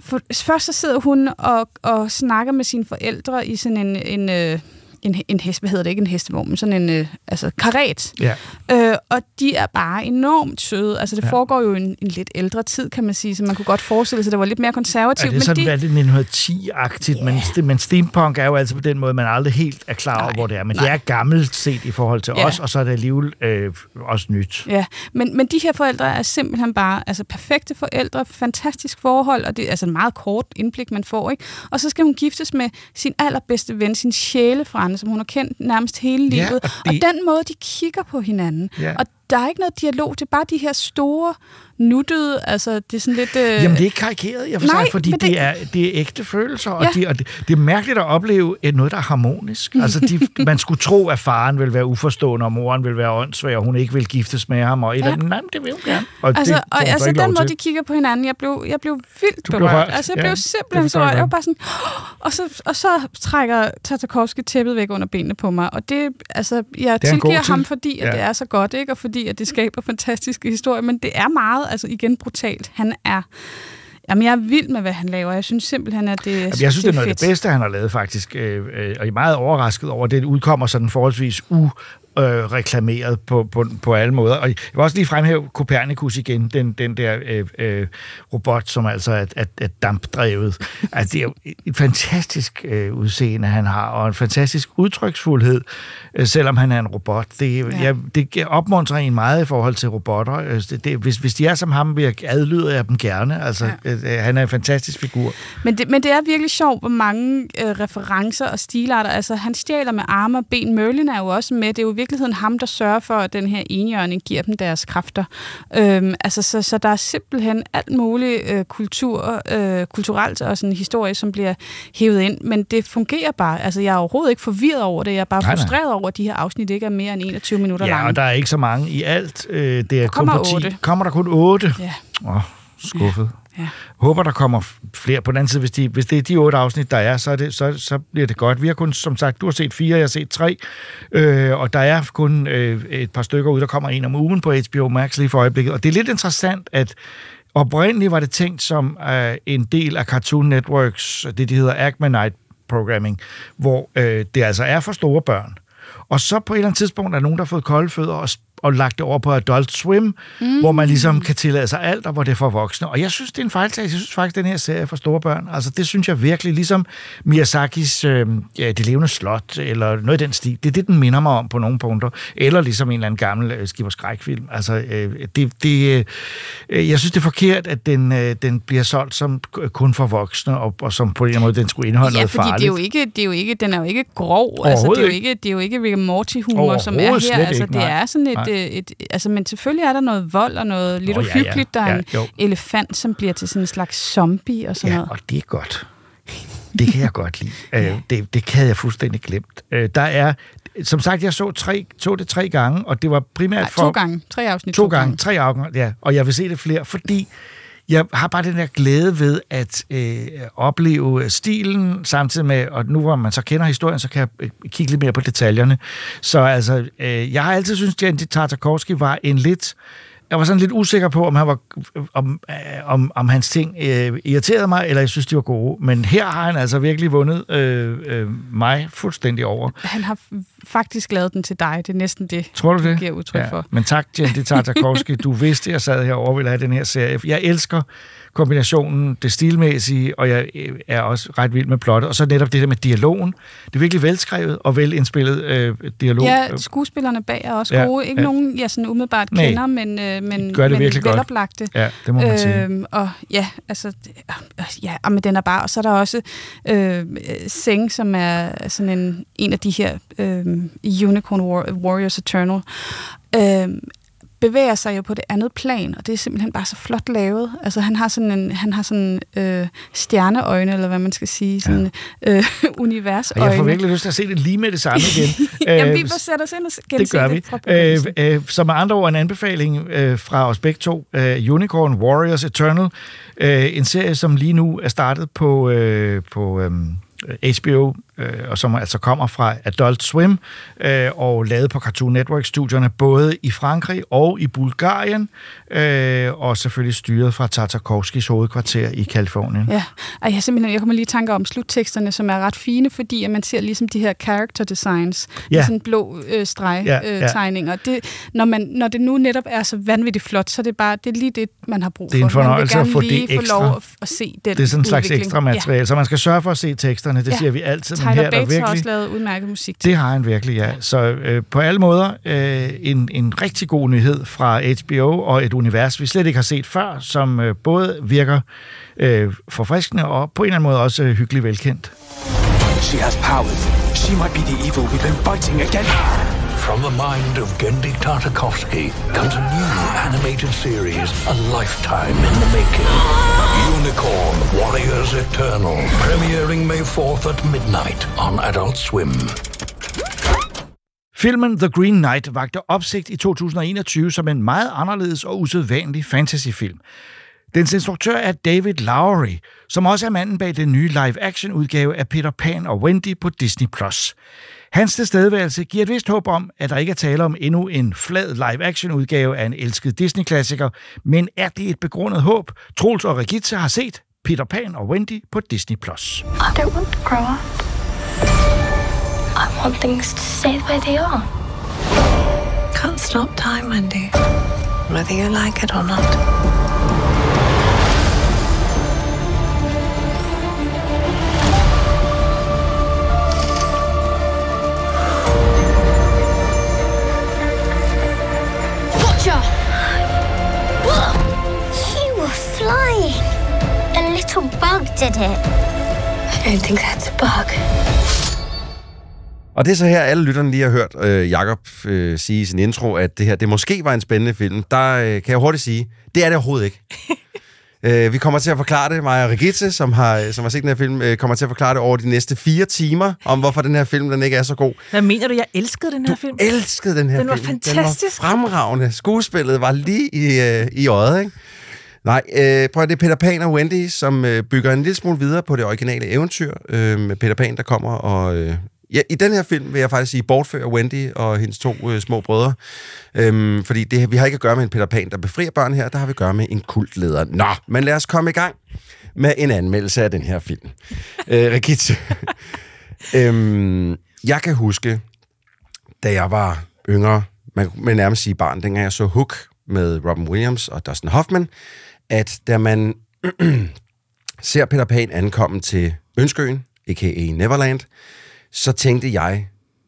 for, først så sidder hun og, og snakker med sine forældre i sådan en... en øh, en, en hest, hvad hedder det, ikke en hestevogn, men sådan en øh, altså, karet. Ja. Øh, og de er bare enormt søde. Altså, det ja. foregår jo i en, en lidt ældre tid, kan man sige, så man kunne godt forestille sig, det var lidt mere konservativt. Ja, det er sådan lidt de... nitten ti-agtigt, yeah. men, men steampunk er jo altså på den måde, man aldrig helt er klar over, hvor det er. Men nej. Det er gammelt set i forhold til ja. os, og så er det alligevel øh, også nyt. Ja, men, men de her forældre er simpelthen bare altså, perfekte forældre, fantastisk forhold, og det er altså en meget kort indblik, man får, ikke? Og så skal hun giftes med sin allerbedste ven, sin sjælefrænde, som hun har kendt nærmest hele livet. Ja, og, det... og den måde, de kigger på hinanden. Ja. Og der er ikke noget dialog, det er bare de her store, nuttede, altså det er sådan lidt... Øh... Jamen det er ikke karikeret, jeg for sig, fordi det... Det, er, det er ægte følelser, ja. og, de, og det, det er mærkeligt at opleve noget, der er harmonisk. Altså de, man skulle tro, at faren ville være uforstående, og moren ville være åndssvag, og hun ikke ville giftes med ham, og et ja. eller andet, det vil hun gerne. Og altså, det, og, altså den måde, de kigger på hinanden, jeg blev, jeg blev vildt du berørt. Blev altså jeg ja, blev simpelthen så rørt. Jeg var bare sådan... Og så, og så trækker Tartakovsky tæppet væk under benene på mig, og det, altså, jeg det tilgiver ham, fordi at ja. det er så godt, ikke? Og fordi at det skaber fantastiske historier, men det er meget, altså igen brutalt. Han er, jamen jeg er vild med, hvad han laver. Jeg synes simpelthen, at det er fedt. Jeg synes, det er noget af det bedste, han har lavet faktisk, øh, øh, og jeg er meget overrasket over, at det udkommer sådan forholdsvis u... Øh, reklameret på, på, på alle måder. Og jeg vil også lige fremhæve Copernicus igen, den, den der øh, øh, robot, som altså er, er, er dampdrevet. Altså, det er jo et fantastisk øh, udseende, han har, og en fantastisk udtryksfuldhed, øh, selvom han er en robot. Det, ja. jeg, det opmuntrer en meget i forhold til robotter. Det, det, hvis, hvis de er som ham, vil jeg adlyde af dem gerne. Altså, ja. øh, han er en fantastisk figur. Men det, men det er virkelig sjovt, hvor mange øh, referencer og stilarter. Altså, han stjæler med arme og ben. Merlin er jo også med. Det er jo virkelig virkeligheden ham, der sørger for, at den her enhjørning giver dem deres kræfter. Øhm, altså, så, så der er simpelthen alt muligt øh, kultur, øh, kulturelt og sådan en historie, som bliver hævet ind, men det fungerer bare. Altså, jeg er overhovedet ikke forvirret over det, jeg er bare nej, frustreret nej. over, at de her afsnit ikke er mere end enogtyve minutter ja, lange. Ja, og der er ikke så mange i alt. Øh, det er der kommer, kun ti. Kommer der kun otte? Ja. Åh, oh, skuffet. Ja. Ja. Håber, der kommer flere. På den anden side, hvis, de, hvis det er de otte afsnit, der er, så, er det, så, så bliver det godt. Vi har kun, som sagt, du har set fire, jeg har set tre, øh, og der er kun øh, et par stykker ud, der kommer en om ugen på H B O Max lige for øjeblikket. Og det er lidt interessant, at oprindeligt var det tænkt som øh, en del af Cartoon Networks, det de hedder Ackmanite Programming, hvor øh, det altså er for store børn. Og så på et eller andet tidspunkt er der nogen, der har fået kolde fødder og og lagt det over på Adult Swim, mm. hvor man ligesom kan tillade sig alt, og hvor det er for voksne. Og jeg synes, det er en fejltagelse. Jeg synes faktisk, den her serie er for store børn. Altså, det synes jeg virkelig, ligesom Miyazakis øh, ja, Det levende slot, eller noget i den stil. Det er det, den minder mig om på nogle punkter. Eller ligesom en eller anden gammel øh, Skip og Skræk-film. Altså, øh, det, det, øh, jeg synes, det er forkert, at den, øh, den bliver solgt som kun for voksne, og, og som på en eller anden måde, den skulle indeholde ja, noget farligt. Ja, fordi det er jo ikke, det er jo ikke, den er jo ikke grov. Altså, det er jo ikke, det er jo ikke Rick and Morty-humor, som er her. Altså, ikke, det er sådan et Et, et, altså, men selvfølgelig er der noget vold og noget lidt oh, ja, uhyggeligt. Ja, ja. Der er en jo. elefant, som bliver til sådan en slags zombie og sådan ja, noget. Ja, og det er godt. Det kan jeg godt lide. Ja. Det, det havde jeg fuldstændig glemt. Der er, som sagt, jeg så, tre, så det tre gange, og det var primært Nej, for... to gange. Tre afsnit. To, to gange. gange. Tre afsnit, ja. Og jeg vil se det flere, fordi... Jeg har bare den der glæde ved at øh, opleve stilen, samtidig med, og nu hvor man så kender historien, så kan jeg øh, kigge lidt mere på detaljerne. Så altså, øh, jeg har altid syntes, at Genndy Tartakovsky var en lidt... Jeg var sådan lidt usikker på, om, han var, om, om, om hans ting øh, irriterede mig, eller jeg synes, de var gode. Men her har han altså virkelig vundet øh, øh, mig fuldstændig over. Han har faktisk lavet den til dig. Det er næsten det, tror du, det? Giver udtryk ja. for. Men tak, Genndy Tartakovsky. Du vidste, jeg sad herovre og ville have den her serie. Jeg elsker kombinationen, det stilmæssige, og jeg er også ret vild med plottet. Og så netop det der med dialogen. Det er virkelig velskrevet og velindspillet øh, dialog. Ja, skuespillerne bag er også ja, gode. Ikke ja. nogen, jeg sådan umiddelbart Nej. kender, men... Øh, men, gør det men veloplagte. Ja, det må man øhm, sige. Og ja, altså, ja, men den er bare, og så er der også øh, Seng, som er sådan en, en af de her øh, Unicorn War, Warriors Eternal, øh, bevæger sig jo på det andet plan, og det er simpelthen bare så flot lavet. Altså, han har sådan en, han har sådan øh, stjerneøjne, eller hvad man skal sige, sådan ja. øh, universøjne. Og jeg får virkelig lyst til at se det lige med det samme igen. Jamen, vi bare sætter os ind og gense det. Det gør vi. Øh, øh, så med andre ord en anbefaling øh, fra os begge to, øh, Unicorn Warriors Eternal, øh, en serie, som lige nu er startet på, øh, på øh, H B O øh, og som altså kommer fra Adult Swim, øh, og lavet på Cartoon Network-studierne, både i Frankrig og i Bulgarien, øh, og selvfølgelig styret fra Tartakovskis hovedkvarter i Kalifornien. Ja, og jeg, simpelthen, jeg kommer lige i tanker om slutteksterne, som er ret fine, fordi at man ser ligesom de her character designs, ja. med sådan blå øh, stregtegninger. Øh, ja, ja. Når, når det nu netop er så vanvittigt flot, så det er bare, det er lige det, man har brug for. Det er en fornøjelse at få det ekstra. Lov at, at se den udvikling. Det er sådan en slags ekstra materiale, ja. så man skal sørge for at se teksterne, det ja. siger vi altid. Men Tyler Bates virkelig, har også lavet udmærket musik til. Det har han virkelig, ja. Så øh, på alle måder øh, en, en rigtig god nyhed fra H B O og et univers, vi slet ikke har set før, som øh, både virker øh, forfriskende og på en eller anden måde også øh, hyggeligt velkendt. She has powers. She might be the evil we've been fighting against. From the mind of Genndy Tartakovsky comes a new animated series, a lifetime in the making. Unicorn: Warriors Eternal, premiering May fourth at midnight on Adult Swim. Filmen The Green Knight vakte opsigt i to tusind og enogtyve som en meget anderledes og usædvanlig fantasyfilm. Dens instruktør er David Lowery, som også er manden bag den nye live-action-udgave af Peter Pan og Wendy på Disney+. Hans tilstedeværelse giver et vist håb om, at der ikke er tale om endnu en flad live-action-udgave af en elsket Disney-klassiker, men er det et begrundet håb? Troels og Regitze har set Peter Pan og Wendy på Disney+. I don't want to grow up. I want things to stay the way they are. Can't stop time, Wendy. Whether you like it or not. A little bug did it. I don't think that's a bug. Og det er så her, alle lytterne lige har hørt øh, Jakob øh, sige i sin intro, at det her, det måske var en spændende film. Der øh, kan jeg hurtigt sige, det er det overhovedet ikke. øh, vi kommer til at forklare det, Maja Regitze, som har, som har set den her film, øh, kommer til at forklare det over de næste fire timer, om hvorfor den her film, den ikke er så god. Hvad mener du? Jeg elskede den her du film. Du elskede den her den film. Den var fantastisk. Den var fremragende. Skuespillet var lige i, øh, i øjet, ikke? Nej, øh, prøv at det er Peter Pan og Wendy, som øh, bygger en lille smule videre på det originale eventyr øh, med Peter Pan, der kommer og... Øh, ja, i den her film vil jeg faktisk sige, bortfører Wendy og hendes to øh, små brødre. Øhm, fordi det, vi har ikke at gøre med en Peter Pan, der befrier børn her, der har vi at gøre med en kultleder. Nå, men lad os komme i gang med en anmeldelse af den her film. øh, Regitze, øhm, jeg kan huske, da jeg var yngre, man kan nærmest sige barn, dengang jeg så Hook med Robin Williams og Dustin Hoffman, at da man ser Peter Pan ankomme til Ønskeøen, a k a. Neverland, så tænkte jeg,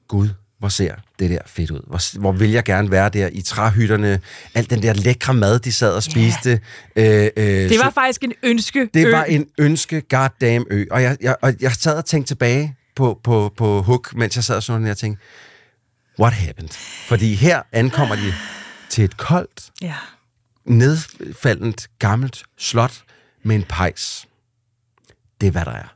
gud, hvor ser det der fedt ud. Hvor, hvor vil jeg gerne være der i træhytterne, alt den der lækre mad, de sad og spiste. Yeah. Øh, øh, det var så, faktisk en ønske. Det var en ønske, goddamn ø. Og jeg, jeg, og jeg sad og tænkte tilbage på, på, på Hook, mens jeg sad og sådan, og jeg tænkte, what happened? Fordi her ankommer de til et koldt, yeah. nedfaldent, gammelt slot med en pejs. Det er, hvad der er.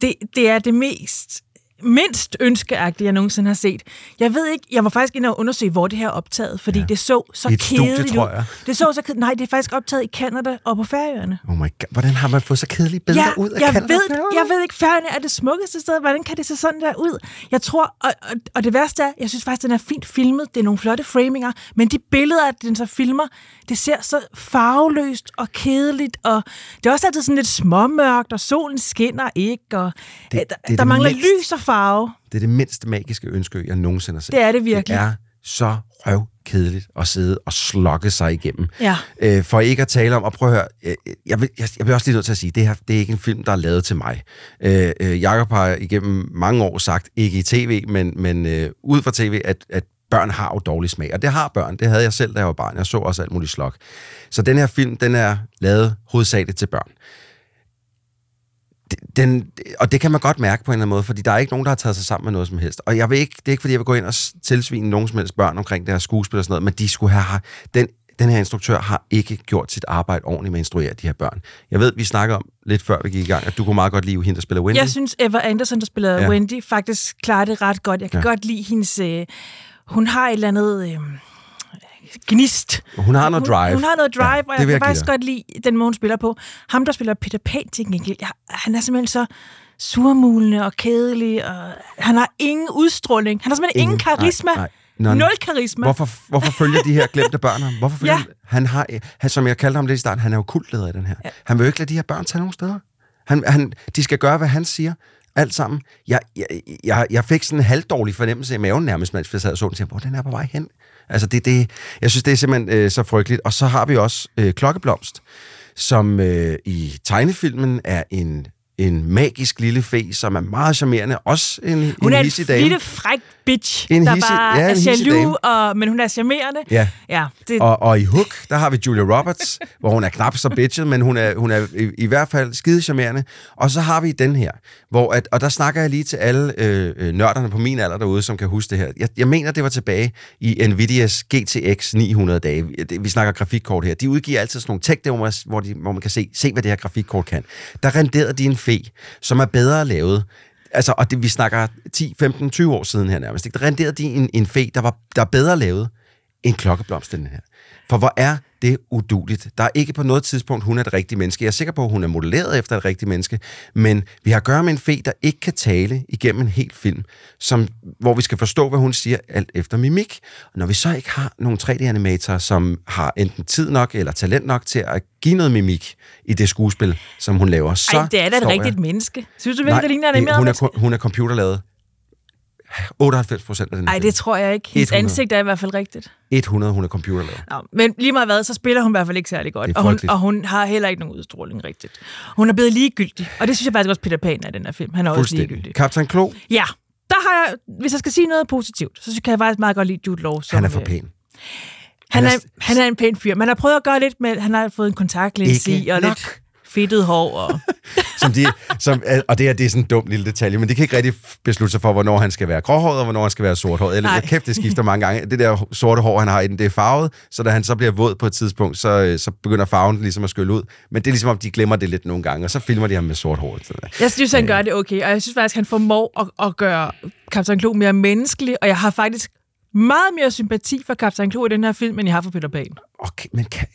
Det, det er det mest, mindst ønskeagtige, jeg nogensinde har set. Jeg ved ikke, jeg var faktisk inde og undersøge, hvor det her er optaget, fordi ja. det så så kedeligt. I et studie, tror jeg. Det så så kedeligt. Nej, det er faktisk optaget i Canada og på Færøerne. Oh my god, hvordan har man fået så kedelige billeder ja, ud af Canada? Ved, jeg ved ikke, Færøerne er det smukkeste sted. Hvordan kan det se sådan der ud? Jeg tror, og, og, og det værste er, jeg synes faktisk, den er fint filmet. Det er nogle flotte framinger, men de billeder, den så filmer, det ser så farveløst og kedeligt, og det er også altid sådan lidt småmørkt, og solen skinner ikke, og det, det, der, der mangler mindst. lys og farve. Det er det mindst magiske ønske, jeg nogensinde har set. Det er det virkelig. Det er så røvkedeligt at sidde og slokke sig igennem. Ja. Øh, for ikke at tale om, og prøv at høre, øh, jeg, vil, jeg, jeg vil også lige nødt til at sige, det her, det er ikke en film, der er lavet til mig. Øh, øh, Jakob har igennem mange år sagt, ikke i tv, men, men øh, ud fra tv, at, at børn har jo dårlig smag, og det har børn. Det havde jeg selv, da jeg var barn. Jeg så også alt muligt slok. Så den her film, den er lavet hovedsageligt til børn. Den, og det kan man godt mærke på en eller anden måde, fordi der er ikke nogen, der har taget sig sammen med noget som helst. Og jeg vil ikke, det er ikke, fordi jeg vil gå ind og tilsvine nogen som helst børn omkring det her skuespil og sådan noget, men de skulle have, den, den her instruktør har ikke gjort sit arbejde ordentligt med at instruere de her børn. Jeg ved, vi snakkede om lidt før vi gik i gang, at du kunne meget godt lide hende, der spiller Wendy. Jeg synes, Eva Anderson, der spiller ja. Wendy, faktisk klarer det ret godt. Jeg kan ja. godt lide hendes... Øh, hun har et eller andet... Øh, gnist. Hun har noget drive. Hun, hun har noget drive, ja, og jeg kan jeg faktisk godt lide den måde, hun spiller på. Ham, der spiller Peter Pan, til gengæld, han er simpelthen så surmulende og kedelig, og han har ingen udstråling. Han har simpelthen ingen, ingen karisma. Nej, nej. None. Nul karisma. Hvorfor, hvorfor følger de her glemte børn ham? Hvorfor følger ja. han, har, han, som jeg kaldte ham det i starten, han er jo kultleder i den her. Ja. Han vil jo ikke lade de her børn tage nogen steder. Han, han, de skal gøre, hvad han siger. Alt sammen. Jeg, jeg, jeg, jeg fik sådan en halvdårlig fornemmelse i maven nærmest, mens jeg sad og så den, tænkte, hvor den er på vej hen. Altså, det, det, jeg synes, det er simpelthen øh, så frygteligt. Og så har vi også øh, Klokkeblomst, som øh, i tegnefilmen er en... en magisk lille fe, som er meget charmerende. Også en, hun en er en lille fræk bitch, en der hisse, bare ja, er jaloux, og, men hun er charmerende. Ja. Ja, det. Og, og i Hook, der har vi Julia Roberts, hvor hun er knap så bitchet, men hun er, hun er i, i hvert fald skide charmerende. Og så har vi den her, hvor at, og der snakker jeg lige til alle øh, nørderne på min alder derude, som kan huske det her. Jeg, jeg mener, det var tilbage i Nvidias G T X ni hundrede dage. Vi snakker grafikkort her. De udgiver altid sådan nogle tech-demoer, hvor, de, hvor man kan se, se, hvad det her grafikkort kan. Der renderede de en fe, som er bedre lavet. Altså, og det, vi snakker ti, femten, tyve år siden her nærmest. Der renderede de en, en fe, der var der bedre lavet end Klokkeblomst, den her. For hvor er det uduligt. Der er ikke på noget tidspunkt, hun er et rigtigt menneske. Jeg er sikker på, at hun er modelleret efter et rigtigt menneske, men vi har at gøre med en fe, der ikke kan tale igennem en hel film, som, hvor vi skal forstå, hvad hun siger, alt efter mimik. Og når vi så ikke har nogen tre D-animatorer, som har enten tid nok eller talent nok til at give noget mimik i det skuespil, som hun laver, så ej, det er da et rigtigt jeg... menneske. Synes du, hvilket det ligner animeret hun er, ko- hun er computerlavet. otteoghalvfems procent af den. Nej, det tror jeg ikke. Hendes ansigt er i hvert fald rigtigt. hundrede hun er computerlavet. Nå, men lige meget hvad, så spiller hun i hvert fald ikke særlig godt. Og hun, og hun har heller ikke nogen udstråling rigtigt. Hun er blevet ligegyldig. Og det synes jeg faktisk også, Peter Pan er i den her film. Han er også ligegyldig. Captain Klo? Ja. Der har jeg, hvis jeg skal sige noget positivt, så kan jeg faktisk meget godt lide Jude Law. Som, han er for pæn. Han, han, er, er, han er en pæn fyr. Man har prøvet at gøre lidt med, han har fået en kontaktlinse i og nok. Lidt... fedtet hår og... som de, som, og det her, det er sådan en dum lille detalje, men det kan ikke rigtig beslutte sig for, hvornår han skal være gråhåret, og hvornår han skal være sorthåret. Eller kæft, det skifter mange gange. Det der sorte hår, han har i den, det er farvet, så da han så bliver våd på et tidspunkt, så, så begynder farven ligesom at skylle ud. Men det er ligesom, om de glemmer det lidt nogle gange, og så filmer de ham med sort hår. Jeg synes, han gør det okay, og jeg synes faktisk, han formår at, at gøre Kaptajn Klo mere menneskelig, og jeg har faktisk meget mere sympati for Kaptajn Klo i den her film, end jeg har for Peter Pan. Okay, men kan...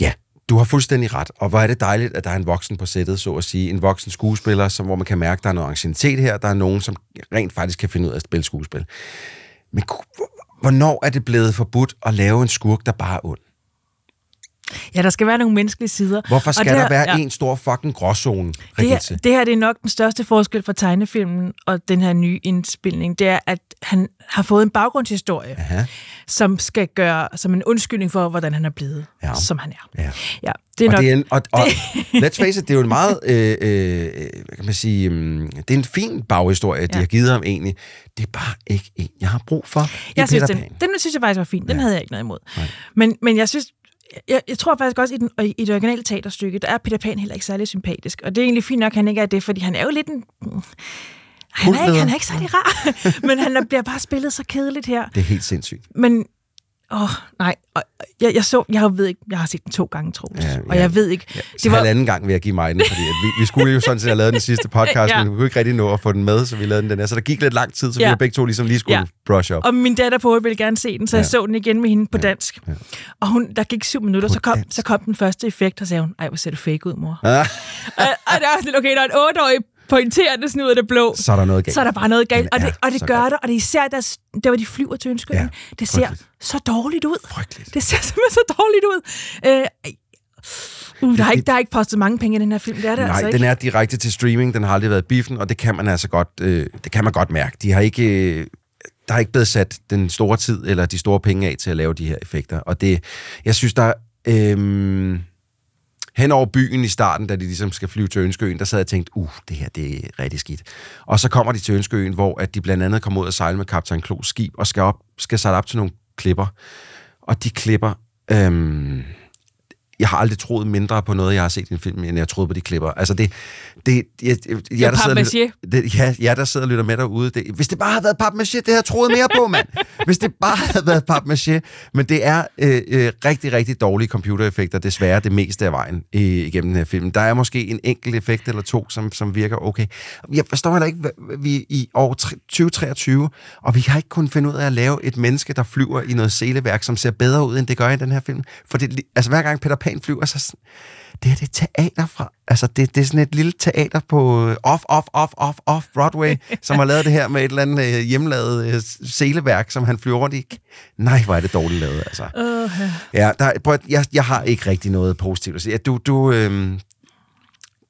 Ja. Du har fuldstændig ret, og hvor er det dejligt, at der er en voksen på sættet, så at sige. En voksen skuespiller, som, hvor man kan mærke, at der er noget anciennitet her. Der er nogen, som rent faktisk kan finde ud af at spille skuespil. Men hvornår er det blevet forbudt at lave en skurk, der bare er ond? Ja, der skal være nogle menneskelige sider. Hvorfor skal der, der være en ja. stor fucking gråzone? Det her, det her det er nok den største forskel fra tegnefilmen og den her nye indspilning. Det er, at han har fået en baggrundshistorie, aha. som skal gøre som en undskyldning for, hvordan han er blevet, ja. som han er. Ja. Ja, det er og nok... Det er en, og, og, let's face it, det er jo en meget... Øh, øh, hvad kan man sige... Um, det er en fin baghistorie, ja. de har givet ham egentlig. Det er bare ikke en, jeg har brug for. Jeg synes, den, den synes jeg faktisk var fin. Den ja. havde jeg ikke noget imod. Men, men jeg synes... Jeg, jeg tror faktisk også, i, den, i det originale teaterstykke, der er Peter Pan heller ikke særlig sympatisk. Og det er egentlig fint nok, at han ikke er det, fordi han er jo lidt en... Han er ikke, han er ikke særlig rar, men han bliver bare spillet så kedeligt her. Det er helt sindssygt. Men... Åh, oh, nej. Jeg, jeg, så, jeg, ved ikke, jeg har set den to gange, Troels. Ja, ja. Og jeg ved ikke... Ja. Det var halvanden gang ved at give mig den, fordi vi, vi skulle jo sådan set have lavet den sidste podcast, ja. men vi kunne ikke rigtig nå at få den med, så vi lavede den den her. Så der gik lidt lang tid, så ja. vi har begge to ligesom lige skulle ja. brush op. Og min datter på ville gerne se den, så ja. jeg så den igen med hende på ja. dansk. Ja. Og hun, der gik syv minutter, så kom, så kom den første effekt, og sagde hun, ej, hvor ser du fake ud, mor. Ah. og, og der er også lidt, okay, der er en otteårig pointerende sådan ud af det blå. Så er der noget galt. Så er der bare noget galt, og det, og det gør det, og det er især der, der hvor de flyver til ønskøen. Ja, det ser så dårligt ud. Frygteligt. Det ser simpelthen så dårligt ud. Øh, uh, der, er ikke, der er ikke postet mange penge i den her film, det er der nej, altså ikke. Den er direkte til streaming, den har aldrig været biffen, og det kan man altså godt, øh, det kan man godt mærke. De har ikke... Øh, der har ikke blevet sat den store tid, eller de store penge af til at lave de her effekter, og det... Jeg synes, der... Øh, hen over byen i starten, da de ligesom skal flyve til Ønskeøen, der sad jeg og tænkte, uh, det her, det er rigtig skidt. Og så kommer de til Ønskeøen, hvor at de blandt andet kommer ud og sejle med Kaptajn Klos skib, og skal, op, skal sejle op til nogle klipper. Og de klipper... Øhm, jeg har aldrig troet mindre på noget, jeg har set i en film, end jeg troede på de klipper. Altså det... det, jeg, jeg, det jeg, der sidder, det, ja, jeg, der sidder og lytter med derude. Det, hvis det bare havde været papmaché, det havde jeg troet mere på, mand. Hvis det bare havde været papmaché. Men det er øh, øh, rigtig, rigtig dårlige computereffekter, desværre det meste af vejen øh, igennem den her film. Der er måske en enkelt effekt eller to, som, som virker okay. Jeg forstår heller ikke, vi i år tyve treogtyve, og vi har ikke kunnet finde ud af at lave et menneske, der flyver i noget seleværk, som ser bedre ud, end det gør i den her film. For det, altså hver gang Peter Pan flyver, så... det her, det er teater fra... Altså, det, det er sådan et lille teater på off, off, off, off, off Broadway, som har lavet det her med et eller andet øh, hjemmelavet øh, seleværk, som han flyver rundt i. Nej, hvor er det dårligt lavet, altså. Okay. Ja, der, prøv, jeg, jeg har ikke rigtig noget positivt at sige. Du, du, øh,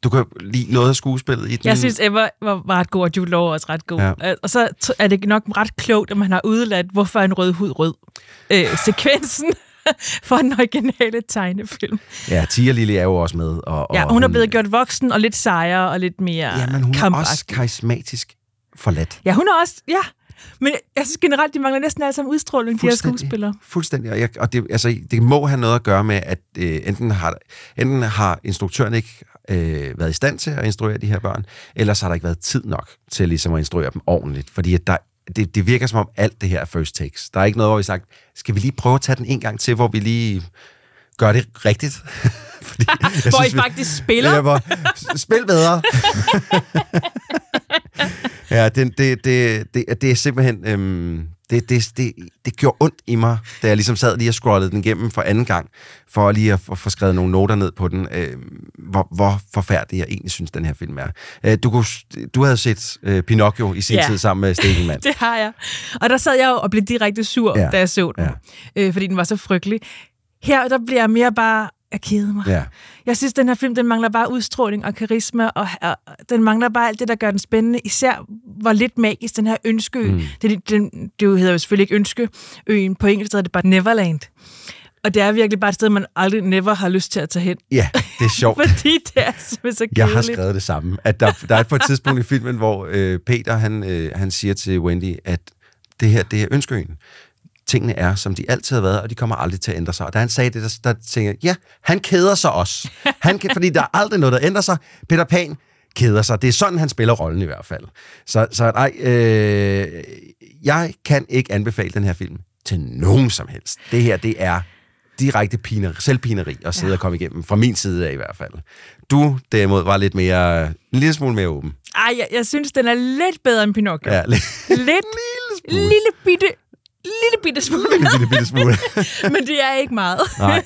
du kan lide noget af skuespillet i den. Jeg synes, Emma var ret god, og Jude Law også ret god. Ja. Og så er det nok ret klogt, at man har udeladt, hvorfor en rød hud rød øh, sekvensen. For den originale tegnefilm. Ja, Tia Lili er jo også med. Og, og ja, hun, hun er blevet gjort voksen og lidt sejere og lidt mere kampagtig. Ja, men hun kampagtig. Er også karismatisk forladt. Ja, hun er også, ja. Men jeg synes generelt, de mangler næsten alle sammen udstråling, de her skuespillere. Fuldstændig, og, jeg, og det, altså, det må have noget at gøre med, at øh, enten, har, enten har instruktøren ikke øh, været i stand til at instruere de her børn, eller så har der ikke været tid nok til ligesom at instruere dem ordentligt, fordi at der Det, det virker som om alt det her er first takes. Der er ikke noget, hvor vi sagt, skal vi lige prøve at tage den en gang til, hvor vi lige gør det rigtigt? Fordi, hvor synes, I faktisk vi, spiller? Ja, hvor, spil bedre! Ja, det, det, det, det, det er simpelthen... Øhm, det, det, det, det gjorde ondt i mig, da jeg ligesom sad lige og scrollede den igennem for anden gang, for lige at få skrevet nogle noter ned på den, øhm, hvor, hvor forfærdelig jeg egentlig synes, den her film er. Øh, du, kunne, du havde set øh, Pinocchio i sin ja. tid sammen med Stegelmann. Det har jeg. Og der sad jeg jo og blev direkte sur, ja. da jeg så den, ja. øh, fordi den var så frygtelig. Her der bliver jeg mere bare... Jeg keder mig. Yeah. Jeg synes, den her film, den mangler bare udstråling og karisma, og, og den mangler bare alt det, der gør den spændende. Især, hvor lidt magisk den her ønskeø. Mm. Det, det, det hedder jo selvfølgelig ikke ønskeøen. På engelsk hedder det bare Neverland. Og det er virkelig bare et sted, man aldrig never har lyst til at tage hen. Ja, yeah, det er sjovt. Fordi det er så kedeligt. Jeg har skrevet det samme. At der, der er på et tidspunkt i filmen, hvor øh, Peter, han, øh, han siger til Wendy, at det her, det er ønskeøen. Tingene er, som de altid har været, og de kommer aldrig til at ændre sig. Og da han sagde det, der, der tænkte jeg, ja, han keder sig også. Han kan, fordi der er aldrig noget, der ændrer sig. Peter Pan keder sig. Det er sådan, han spiller rollen i hvert fald. Så, så nej, øh, jeg kan ikke anbefale den her film til nogen som helst. Det her, det er direkte pineri, selvpineri at sidde ja. og komme igennem, fra min side af i hvert fald. Du, derimod, var lidt mere, en lille smule mere åben. Ej, jeg, jeg synes, den er lidt bedre end Pinocchio. Ja, lidt. Lidt lille, lille bitte... Lille bitte smule. Lille bitte smule. Men det er ikke meget. Nej,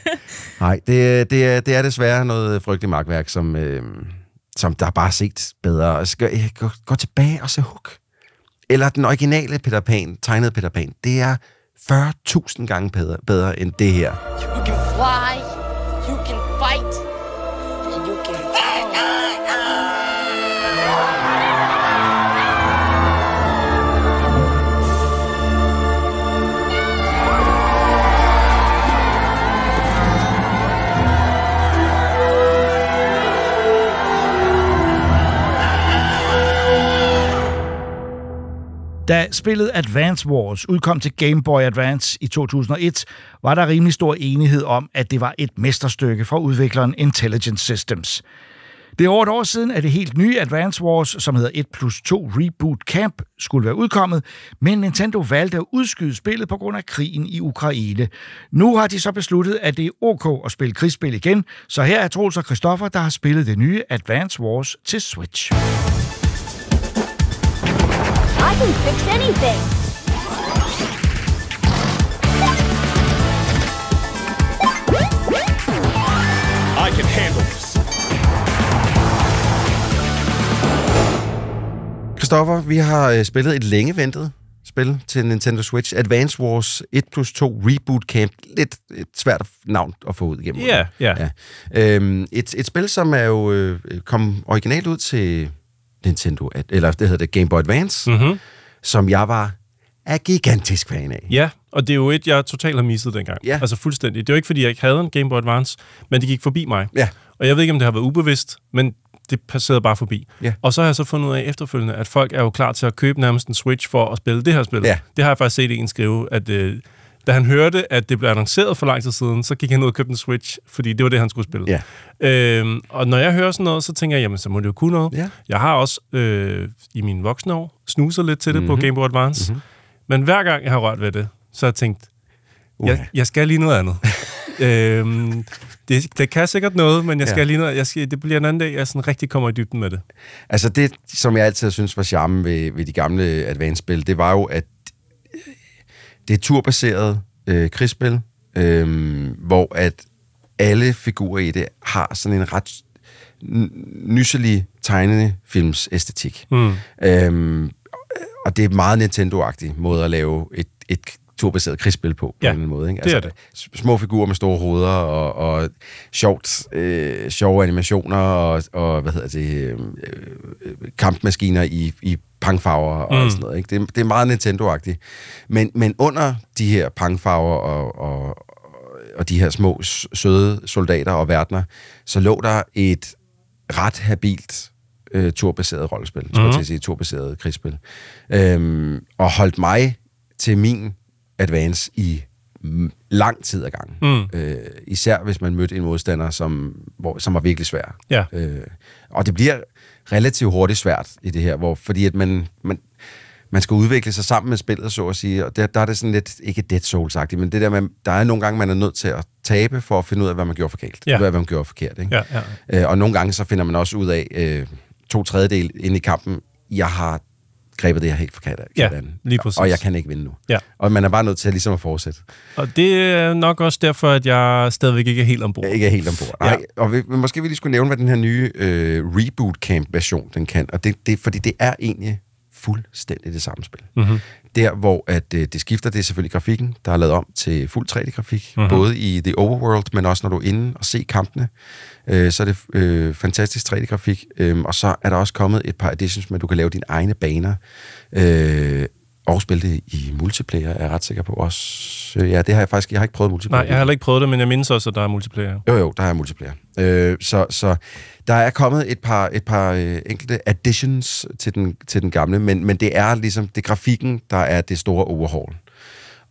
Nej det, det, er, det er desværre noget frygteligt magtværk, som, øh, som der bare er set bedre. Skal jeg gå, gå tilbage og se Hook? Eller den originale Peter Pan, tegnede Peter Pan. Det er fyrre tusind gange bedre, bedre end det her. You can fly, you can fight, and you can... Da spillet Advance Wars udkom til Game Boy Advance i to tusind og et, var der rimelig stor enighed om, at det var et mesterstykke fra udvikleren Intelligent Systems. Det er over et år siden, at det helt nye Advance Wars, som hedder et plus to Reboot Camp, skulle være udkommet, men Nintendo valgte at udskyde spillet på grund af krigen i Ukraine. Nu har de så besluttet, at det er ok at spille krigsspil igen, så her er Troels og Christoffer, der har spillet det nye Advance Wars til Switch. I can fix anything. I can handle this. Christoffer, vi har spillet et længe ventet spil til Nintendo Switch. Advance Wars et plus to Reboot Camp. Lidt et svært navn at få ud igennem. Yeah, yeah. Ja. Øhm, et, et spil, som er jo øh, kom originalt ud til... Nintendo, eller det hedder det Game Boy Advance, mm-hmm. som jeg var er gigantisk fan af. Ja, og det er jo et, jeg totalt har misset dengang. Ja. Altså fuldstændig. Det var ikke, fordi jeg ikke havde en Game Boy Advance, men det gik forbi mig. Ja. Og jeg ved ikke, om det har været ubevidst, men det passerede bare forbi. Ja. Og så har jeg så fundet ud af efterfølgende, at folk er jo klar til at købe nærmest en Switch for at spille det her spil. Ja. Det har jeg faktisk set en skrive, at... Øh, Da han hørte, at det blev annonceret for lang tid siden, så gik han ud og købte en Switch, fordi det var det, han skulle spille. Yeah. Øhm, og når jeg hører sådan noget, så tænker jeg, jamen så må det jo kunne noget. Yeah. Jeg har også øh, i mine voksne år snuset lidt til det mm-hmm. på Game Boy Advance. Mm-hmm. Men hver gang jeg har rørt ved det, så har jeg tænkt, okay. jeg, jeg skal lige noget andet. øhm, det, det kan sikkert noget, men jeg skal ja. lige noget. Jeg skal, det bliver en anden dag, jeg sådan rigtig kommer i dybden med det. Altså det, som jeg altid synes var charmen ved, ved de gamle Advance-spil, det var jo, at det er turbaseret øh, krigsspil, øh, hvor at alle figurer i det har sådan en ret nyselig tegnefilms-æstetik. Mm. Øhm, og det er meget Nintendo-agtig måde at lave et, et turbaseret krigsspil på, på ja, en måde. Ikke? Altså, det er det. Små figurer med store hoveder og, og sjovt, øh, sjove animationer og, og hvad hedder det, øh, kampmaskiner i, i pangfarver og mm. sådan noget. Ikke? Det, det er meget Nintendo-agtigt. Men, men under de her pangfarver og, og, og de her små søde soldater og verdener, så lå der et ret habilt øh, turbaseret rollespil, mm-hmm. skulle jeg til at sige, turbaseret krigsspil. Øhm, og holdt mig til min Advance i lang tid ad gangen. Mm. Øh, især hvis man mødte en modstander, som, hvor, som var virkelig svær. Ja. Øh, og det bliver relativt hurtigt svært i det her, hvor, fordi at man, man, man skal udvikle sig sammen med spillet, så at sige, og der, der er det sådan lidt, ikke Dead Souls-agtigt, men det der, man, der er nogle gange, man er nødt til at tabe for at finde ud af, hvad man gjorde forkert. Ja. Hvad man gjorde forkert, ikke? Ja, ja. Øh, og nogle gange, så finder man også ud af øh, to tredjedel inde i kampen, jeg har grebet det her helt forkert af. Ja, lige præcis. Og jeg kan ikke vinde nu. Ja. Og man er bare nødt til at, ligesom at fortsætte. Og det er nok også derfor, at jeg stadigvæk ikke er helt ombord. Jeg ikke er helt ombord. Nej, ja. Og vi, måske vi lige skulle nævne, hvad den her nye øh, Reboot Camp-version, den kan. Og det, det, fordi det er egentlig fuldstændig det samme spil. Mm-hmm. Der, hvor at, øh, det skifter, det er selvfølgelig grafikken, der er lavet om til fuld tre D-grafik. Mm-hmm. Både i The Overworld, men også når du er inde og ser kampene. Øh, så er det øh, fantastisk tre D-grafik. Øh, og så er der også kommet et par editions, men du kan lave dine egne baner. Øh, og spille det i multiplayer, er jeg ret sikker på også. Øh, ja, det har jeg faktisk... Jeg har ikke prøvet multiplayer. Nej, jeg har heller ikke prøvet det, men jeg mindes også, at der er multiplayer. Jo, jo, der er multiplayer. Øh, så, så der er kommet et par, et par øh, enkelte additions til den, til den gamle, men, men det er ligesom... Det er grafikken, der er det store overhaul.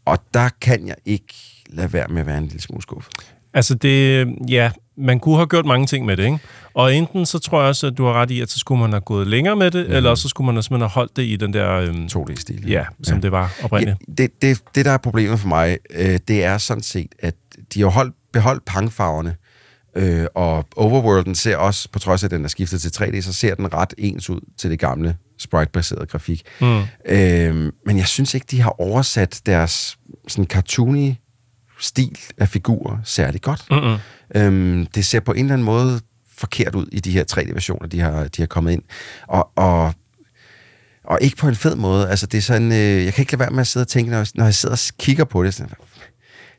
Og der kan jeg ikke lade være med at være en lille smule skuffet. Altså det... Ja... Man kunne have gjort mange ting med det, ikke? Og enten så tror jeg også, at du har ret i, at så skulle man have gået længere med det, mm-hmm. eller så skulle man også have holdt det i den der... Øhm, to D-stil. Ja, som ja. Det var oprindeligt. Ja, det, det, det, der er problemet for mig, øh, det er sådan set, at de har holdt, beholdt pangfarverne, øh, og Overworlden ser også, på trods af, at den er skiftet til tre D, så ser den ret ens ud til det gamle sprite-baserede grafik. Mm. Øh, men jeg synes ikke, de har oversat deres sådan cartoony stil af figurer særlig godt. Mm-hmm. Øhm, det ser på en eller anden måde forkert ud i de her tre D-versioner, de har, de har kommet ind. Og, og, og ikke på en fed måde. Altså, det er sådan, øh, jeg kan ikke lade være med at sidde og tænke, når jeg, når jeg sidder og kigger på det, sådan,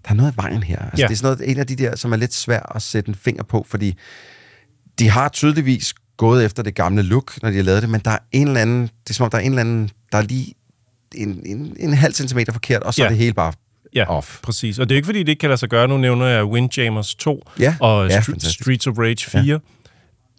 der er noget i vejen her. Altså, ja. Det er sådan noget, en af de der, som er lidt svær at sætte en finger på, fordi de har tydeligvis gået efter det gamle look, når de har lavet det, men der er en eller anden, det er som om, der er en eller anden, der er lige en, en, en halv centimeter forkert, og så ja. Er det hele bare ja, off. Præcis. Og det er ikke, fordi det ikke kan lade sig gøre. Nu nævner jeg Windjammers to ja, og ja, St- Streets of Rage fire, ja.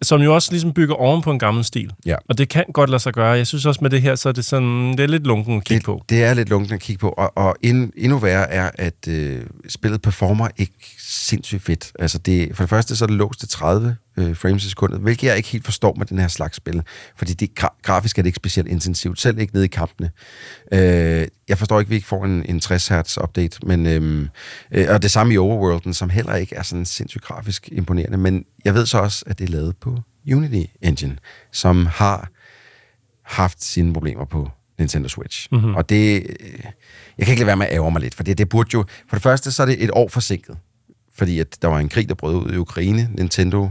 Som jo også ligesom bygger oven på en gammel stil. Ja. Og det kan godt lade sig gøre. Jeg synes også med det her, så er det sådan, det er lidt lunken at kigge det, på. Det er lidt lunken at kigge på, og, og end, endnu værre er, at øh, spillet performer ikke sindssygt fedt. Altså det, for det første så er det låst til tredive øh, frames i sekundet, hvilket jeg ikke helt forstår med den her slags spil. Fordi det, gra- grafisk er det ikke specielt intensivt, selv ikke nede i kampene. Øh, jeg forstår ikke, at vi ikke får en, en tres hertz update, men, øh, øh, og det samme i Overworlden, som heller ikke er sådan sindssygt grafisk imponerende, men jeg ved så også, at det er lavet på Unity Engine, som har haft sine problemer på Nintendo Switch. Mm-hmm. Og det, jeg kan ikke lade være med at ærge mig lidt, for det, det burde jo, for det første så er det et år forsinket, fordi at der var en krig, der brød ud i Ukraine. Nintendo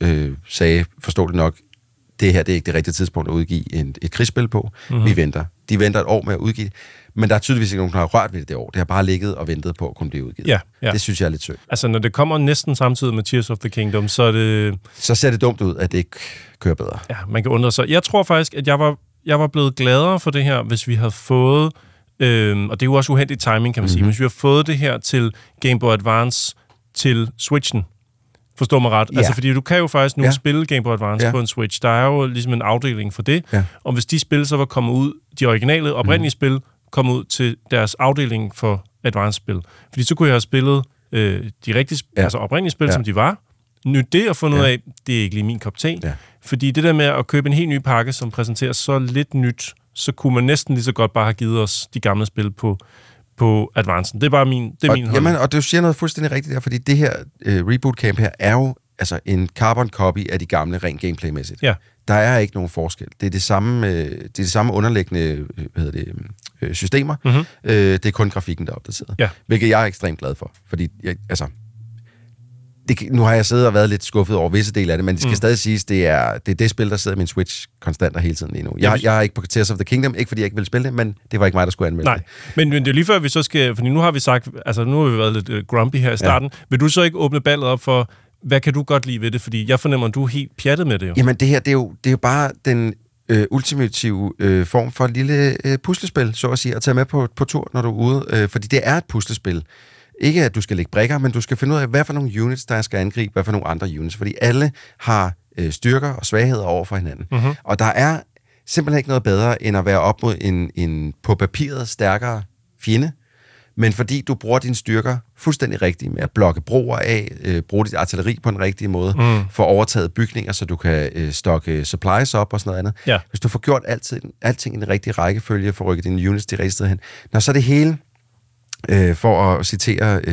øh, sagde, forståeligt nok, det her det er ikke det rigtige tidspunkt at udgive en, et krigsspil på. Mm-hmm. Vi venter. De venter et år med at udgive det. Men der er tydeligvis ikke nogen, der har rørt ved det det år. Det har bare ligget og ventet på at kunne blive udgivet. Ja, ja. Det synes jeg er lidt sødt. Altså, når det kommer næsten samtidig med Tears of the Kingdom, så er det... Så ser det dumt ud, at det ikke kører bedre. Ja, man kan undre sig. Jeg tror faktisk, at jeg var, jeg var blevet gladere for det her, hvis vi havde fået... Øhm, og det er jo også uheldig timing, kan man mm-hmm. sige. Hvis vi har fået det her til Game Boy Advance til Switchen. Forstår mig ret. Ja. Altså, fordi du kan jo faktisk nu ja. spille Game Boy Advance ja. på en Switch. Der er jo ligesom en afdeling for det. Ja. Og hvis de spil så var kommet ud, de originale oprindelige mm. spil, kom ud til deres afdeling for Advance-spil. Fordi så kunne jeg have spillet øh, de rigtige, ja. altså oprindelige spil, ja. som de var. Nyt det og fundet ja. ud af, det er ikke lige min kop te. Ja. Fordi det der med at købe en helt ny pakke, som præsenterer så lidt nyt, så kunne man næsten lige så godt bare have givet os de gamle spil på på Advancen. Det er bare min, det er og, min jamen, og du siger noget fuldstændig rigtigt der, fordi det her øh, Reboot Camp her er jo altså en carbon copy af de gamle, rent gameplaymæssigt. Ja. Der er ikke nogen forskel. Det er det samme, øh, det er det samme underliggende hvad hedder det, øh, systemer. Mm-hmm. Øh, det er kun grafikken, der er opdateret. Ja. Hvilket jeg er ekstremt glad for. Fordi jeg, altså, det, nu har jeg siddet og været lidt skuffet over visse dele af det, men det skal mm. stadig siges, det er, det er det spil, der sidder i min Switch konstant og hele tiden lige nu. Jeg, jeg er ikke på Tears of the Kingdom, ikke fordi jeg ikke ville spille det, men det var ikke mig, der skulle anmelde det. Men, men det er lige før, vi så skal, fordi nu har vi sagt, altså nu har vi været lidt uh, grumpy her i starten, ja. Vil du så ikke åbne ballet op for, hvad kan du godt lide ved det? Fordi jeg fornemmer, at du er helt pjattet med det jo. Jamen det her, det er jo, det er jo bare den øh, ultimative øh, form for et lille øh, puslespil, så at sige, at tage med på, på tur, når du er ude, øh, fordi det er et puslespil. Ikke at du skal lægge brikker, men du skal finde ud af, hvad for nogle units, der skal angribe, hvad for nogle andre units. Fordi alle har øh, styrker og svagheder over for hinanden. Mm-hmm. Og der er simpelthen ikke noget bedre, end at være op mod en, en på papiret stærkere fjende. Men fordi du bruger dine styrker fuldstændig rigtigt med at blokke broer af, øh, bruge dit artilleri på den rigtige måde, mm. få overtaget bygninger, så du kan øh, stokke supplies op og sådan noget andet. Ja. Hvis du får gjort altid, alting i den rigtige rækkefølge, får rykket dine units de rigtige sted hen. Når så det hele... Uh, for at citere uh,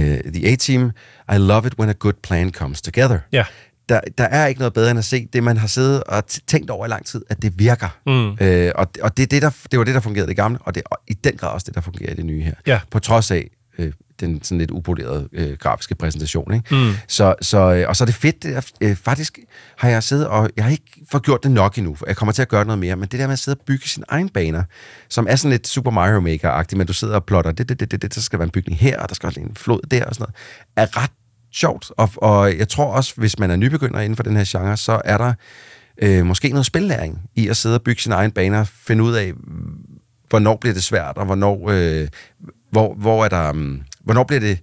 uh, The A-Team, I love it when a good plan comes together. Yeah. Der, der er ikke noget bedre end at se det, man har siddet og t- tænkt over i lang tid, at det virker. Mm. Uh, og og det, det, der, det var det, der fungerede i det gamle, og det og i den grad også det, der fungerer i det nye her. Yeah. På trods af uh, den sådan lidt upolerede uh, grafiske præsentation. Ikke? Mm. Så, så, og så er det fedt, det er, uh, faktisk har jeg siddet, og jeg har ikke fået gjort det nok endnu, jeg kommer til at gøre noget mere, men det der med at sidde og bygge sine egne baner, som er sådan lidt Super Mario Maker-agtigt, men du sidder og plotter, det, det, det, det, det, der skal være en bygning her, og der skal være en flod der, og sådan noget, er ret sjovt, og, og jeg tror også, hvis man er nybegynder inden for den her genre, så er der øh, måske noget spillæring i at sidde og bygge sine egne baner, finde ud af, hvornår bliver det svært, og hvornår, øh, hvor, hvor er der... Um, Hvornår bliver det,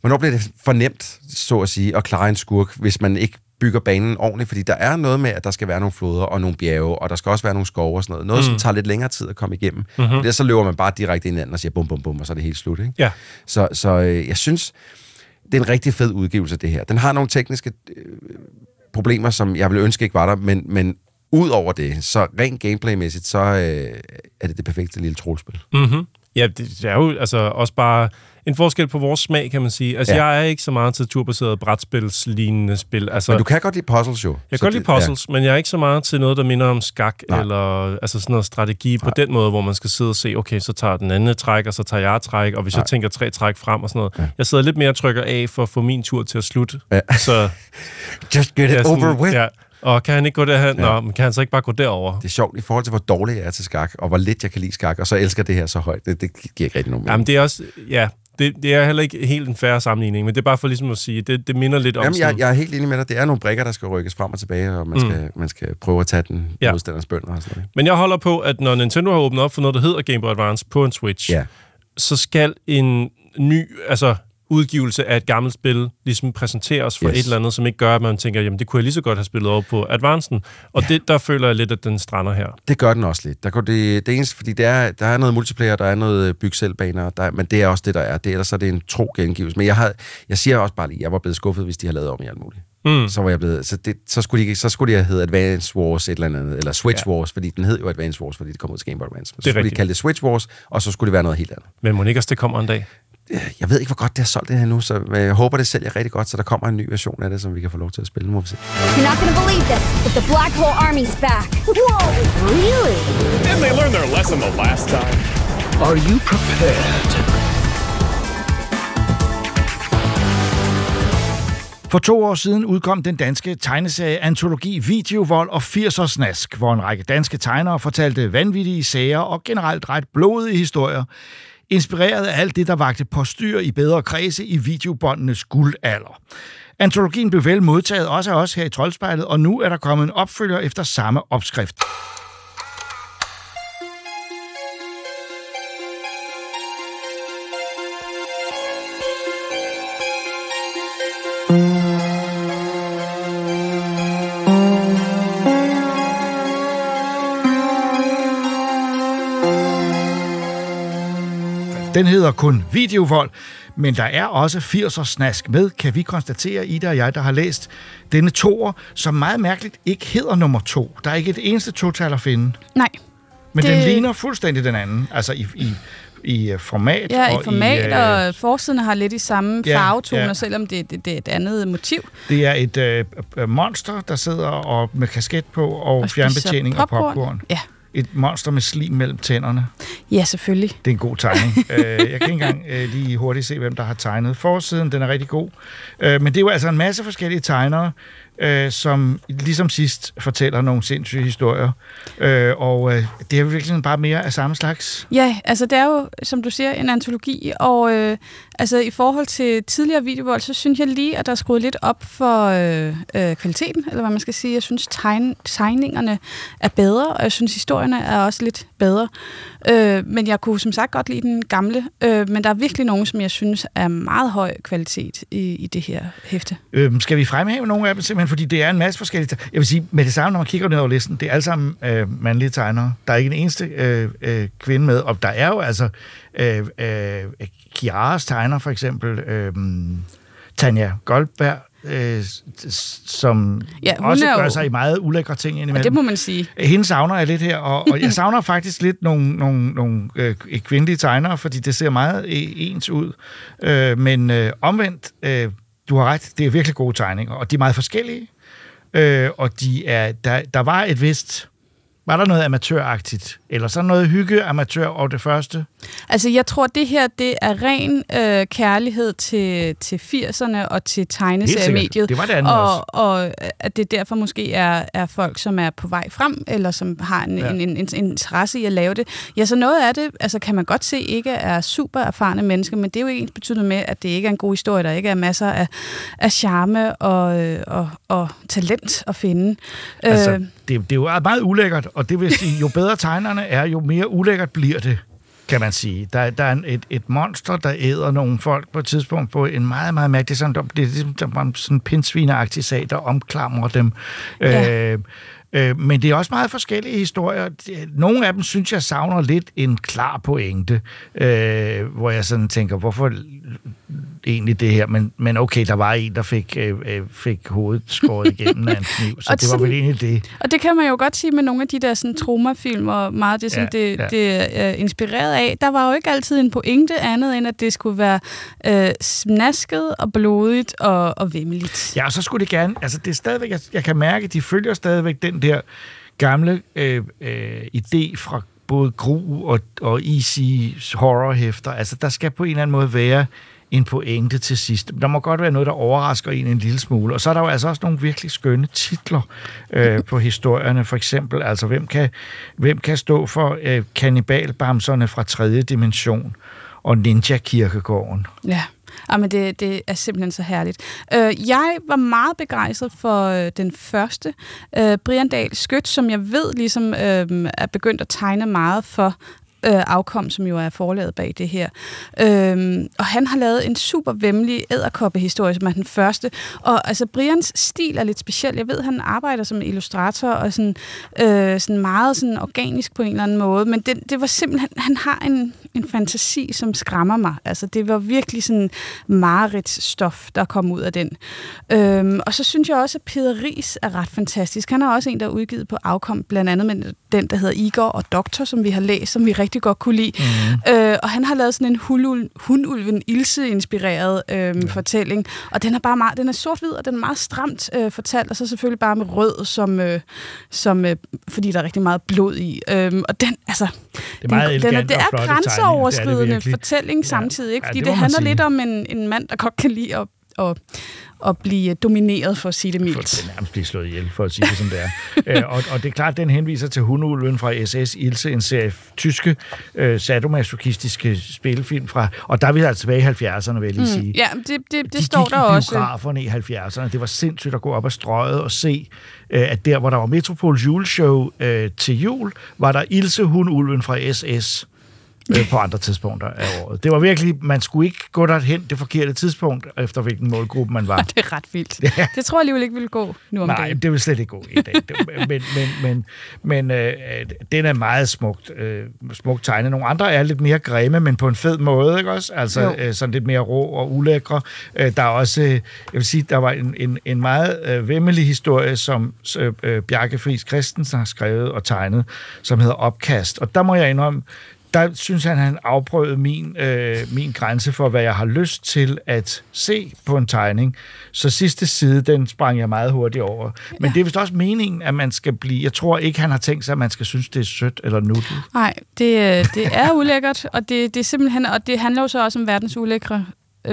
hvornår bliver det for nemt, så at sige, at klare en skurk, hvis man ikke bygger banen ordentligt? Fordi der er noget med, at der skal være nogle floder og nogle bjerge, og der skal også være nogle skove og sådan noget. Noget, mm. som tager lidt længere tid at komme igennem. Mm-hmm. Og der, så løber man bare direkte ind i hinanden og siger bum, bum, bum, og så er det helt slut. Ikke? Ja. Så, så øh, jeg synes, det er en rigtig fed udgivelse, det her. Den har nogle tekniske øh, problemer, som jeg ville ønske ikke var der, men... men udover det, så rent gameplaymæssigt, så øh, er det det perfekte lille troldspil. Mm-hmm. Ja, det er jo altså også bare en forskel på vores smag, kan man sige. Altså, ja. Jeg er ikke så meget til turbaserede brætspilslignende spil. Altså, men du kan godt lide puzzles, jo. Jeg kan godt lide puzzles, ja. Men jeg er ikke så meget til noget, der minder om skak. Nej. Eller altså sådan noget strategi. Nej. På den måde, hvor man skal sidde og se, okay, så tager den anden træk, og så tager jeg træk, og hvis Nej. Jeg tænker tre træk frem og sådan noget. Ja. Jeg sidder lidt mere og trykker af for at få min tur til at slutte. Ja. Så, just get it sådan, over with. Ja. Og kan han ikke gå derhen? Ja. Nå, men kan han så ikke bare gå derover? Det er sjovt i forhold til, hvor dårlig jeg er til skak, og hvor lidt jeg kan lide skak, og så elsker det her så højt. Det, det giver ikke rigtig nogen mening. Jamen, det er også... Ja, det, det er heller ikke helt en fair sammenligning, men det er bare for ligesom at sige, det, det minder lidt om... Jamen, jeg, jeg er helt enig med dig. Det er nogle brikker, der skal rykkes frem og tilbage, og man, mm. skal, man skal prøve at tage den ja. Modstanders bønder og sådan noget. Men jeg holder på, at når Nintendo har åbnet op for noget, der hedder Game Boy Advance på en Switch, ja. Så skal en ny... altså udgivelse af et gammelt spil, ligesom præsenteres for yes. et eller andet, som ikke gør, at man tænker, jamen det kunne jeg lige så godt have spillet over på Advancen. Og ja. Det, der føler jeg lidt, at den strander her. Det gør den også lidt. Der går det, det eneste, fordi det er, der er noget multiplayer, der er noget byg-selv-baner, der, men det er også det, der er. Det, ellers er det en tro gengivelse. Men jeg, havde, jeg siger også bare lige, jeg var blevet skuffet, hvis de har lavet om i alt muligt. Mm. Så var jeg blevet, så, det, så skulle de så skulle de have heddet Advance Wars et eller andet, eller Switch ja. Wars, fordi den hed jo Advance Wars, fordi det kom ud til Game Boy Advance. Så det skulle rigtigt. De kalde det Switch Wars, og så skulle det være noget helt andet. Men Monika, det kommer en dag. Jeg ved ikke, hvor godt det har solgt det her nu, så jeg håber, det sælger rigtig godt, så der kommer en ny version af det, som vi kan få lov til at spille. Nu må vi se. You're not gonna believe this, but the Black Hole Army's back. Whoa, really? Didn't they learn their lesson the last time? Are you prepared? For to år siden udkom den danske tegneserie-antologi Videovold og firser Snask, hvor en række danske tegnere fortalte vanvittige sager og generelt ret blodige historier, inspireret af alt det, der vagte postyr i bedre kredse i videobåndenes guldalder. Antologien blev vel modtaget også af os her i Troldspejlet, og nu er der kommet en opfølger efter samme opskrift. Den hedder kun Videovold, men der er også firser snask med, kan vi konstatere, Ida og jeg, der har læst denne toer, som meget mærkeligt ikke hedder nummer to. Der er ikke et eneste total at finde. Nej. Men det... den ligner fuldstændig den anden, altså i, i, i format. Ja, og i format, i, og øh... forsiden har lidt i samme farvetoner, ja, ja. Selvom det, det, det er et andet motiv. Det er et øh, monster, der sidder og, med kasket på og, og fjernbetjening popcorn. Og popcorn. Ja. et monster med slim mellem tænderne. Ja, selvfølgelig. Det er en god tegning. uh, jeg kan ikke engang uh, lige hurtigt se, hvem der har tegnet forsiden. Den er rigtig god. Uh, men det er jo altså en masse forskellige tegnere, uh, som ligesom sidst fortæller nogle sindssyge historier. Uh, og uh, det er virkelig bare mere af samme slags. Ja, altså det er jo, som du siger, en antologi. Og uh, altså i forhold til tidligere Videovold, så synes jeg lige, at der er skruet lidt op for uh, uh, kvaliteten, eller hvad man skal sige. Jeg synes, tegn- tegningerne er bedre, og jeg synes, historierne er også lidt bedre. Øh, men jeg kunne som sagt godt lide den gamle, øh, men der er virkelig nogen, som jeg synes er meget høj kvalitet i, i det her hæfte. Øh, skal vi fremhæve nogle af dem simpelthen, fordi det er en masse forskellige te- Jeg vil sige, med det samme, når man kigger ned over listen, det er alle sammen øh, mandlige tegnere. Der er ikke en eneste øh, øh, kvinde med, og der er jo altså øh, øh, Kiaras tegner for eksempel, øh, Tanja Goldberg, Øh, som ja, også gør jo sig i meget ulækre ting indimellem. Og det må man sige. Hende savner jeg lidt her, og, og jeg savner faktisk lidt nogle, nogle, nogle øh, kvindelige tegnere, fordi det ser meget ens ud. Øh, men øh, omvendt, øh, du har ret, det er virkelig gode tegninger, og de er meget forskellige. Øh, og de er, der, der var et vist... Var der noget amatøragtigt? Eller så noget hygge-amatør over det første? Altså, jeg tror, det her, det er ren øh, kærlighed til, til firserne og til tegneseriemediet. Det var det andet og, og at det derfor måske er, er folk, som er på vej frem, eller som har en, ja. en, en, en interesse i at lave det. Ja, så noget af det, altså kan man godt se, ikke er super erfarne mennesker, men det er jo ikke ens betydende med, at det ikke er en god historie, der ikke er masser af, af charme og, og, og talent at finde. Altså, øh, det, det er jo meget ulækkert, og det vil sige, jo bedre tegnerne er, jo mere ulækkert bliver det, kan man sige. Der, der er et, et monster, der æder nogle folk på et tidspunkt på en meget, meget mærkelig, sådan, det er ligesom sådan en pindsvineagtig sag, der omklamrer dem. Ja. Øh, øh, men det er også meget forskellige historier. Nogle af dem, synes jeg, savner lidt en klar pointe, øh, hvor jeg sådan tænker, hvorfor egentlig det her, men, men okay, der var en, der fik, øh, fik hovedet skåret igennem af en kniv, så det var vel egentlig det. Og det kan man jo godt sige med nogle af de der sådan traumafilm, og meget det, som ja, det, ja. det er inspireret af. Der var jo ikke altid en pointe andet, end at det skulle være øh, snasket og blodigt og, og vimmeligt. Ja, og så skulle det gerne, altså det er stadigvæk, jeg, jeg kan mærke, de følger stadigvæk den der gamle øh, øh, idé fra både Gru og, og Easy horrorhæfter. Altså der skal på en eller anden måde være en pointe til sidst. Der må godt være noget, der overrasker en en lille smule. Og så er der jo altså også nogle virkelig skønne titler øh, på historierne. For eksempel, altså, hvem kan, hvem kan stå for øh, kannibalbamserne fra tredje dimension og ninja-kirkegården? Ja. Jamen, det, det er simpelthen så herligt. Øh, jeg var meget begejstret for øh, den første, øh, Brian Dahl Skødt, som jeg ved ligesom øh, er begyndt at tegne meget for afkom, som jo er forlaget bag det her. Øhm, og han har lavet en super væmmelig edderkoppehistorie, som er den første. Og altså, Brians stil er lidt speciel. Jeg ved, han arbejder som illustrator og sådan, øh, sådan meget sådan organisk på en eller anden måde, men det, det var simpelthen, han har en, en fantasi, som skræmmer mig. Altså, det var virkelig sådan mareridtsstof, der kom ud af den. Øhm, og så synes jeg også, at Peder Ries er ret fantastisk. Han har også en, der er udgivet på afkom, blandt andet med den, der hedder Igor og Doktor, som vi har læst, som vi rigtig godt kunne lide. Mm-hmm. Øh, og han har lavet sådan en hulul, hunulven Ilse-inspireret øh, ja. fortælling, og den er bare meget, den er sort-hvid, og den er meget stramt øh, fortalt, og så selvfølgelig bare med rød, som, øh, som øh, fordi der er rigtig meget blod i. Øh, og den, altså, det er, den, den er, det er grænseoverskridende det er det fortælling samtidig, ikke? Fordi ja, det, det handler lidt om en, en mand, der godt kan lide at og, og blive domineret, for at sige det mildt. For nærmest blive slået ihjel, for at sige det, som det er. Æ, og, og det er klart, den henviser til Hunde ulven fra S S, Ilse, en serie tyske øh, sadomasochistiske spillefilm fra... Og der er vi altså tilbage i halvfjerdserne, vil jeg lige sige. Mm, ja, det, det, det de står der også. De gik i biograferne i halvfjerdserne. Det var sindssygt at gå op ad strøget og se, øh, at der, hvor der var Metropols juleshow øh, til jul, var der Ilse, Hunde ulven fra S S... på andre tidspunkter af året. Det var virkelig, man skulle ikke gå derhen det forkerte tidspunkt, efter hvilken målgruppe man var. Det er ret vildt. Ja. Det tror jeg alligevel ikke ville gå nu om dagen. Nej, det vil slet ikke gå i dag. Men, men, men, men øh, den er meget smukt, øh, smukt tegnet. Nogle andre er lidt mere grimme, men på en fed måde, ikke også? Altså øh, sådan lidt mere rå og ulækre. Øh, der er også, øh, jeg vil sige, der var en, en, en meget øh, væmmelig historie, som øh, Bjarke Friis Christensen har skrevet og tegnet, som hedder Opkast. Og der må jeg indrømme, der synes han, han afprøvede min, øh, min grænse for, hvad jeg har lyst til at se på en tegning. Så sidste side, den sprang jeg meget hurtigt over. Men ja. Det er vist også meningen, at man skal blive... Jeg tror ikke, han har tænkt sig, at man skal synes, det er sødt eller nuttet. Nej, det, det er ulækkert, og det, det er simpelthen... Og det handler jo så også om verdens ulækre...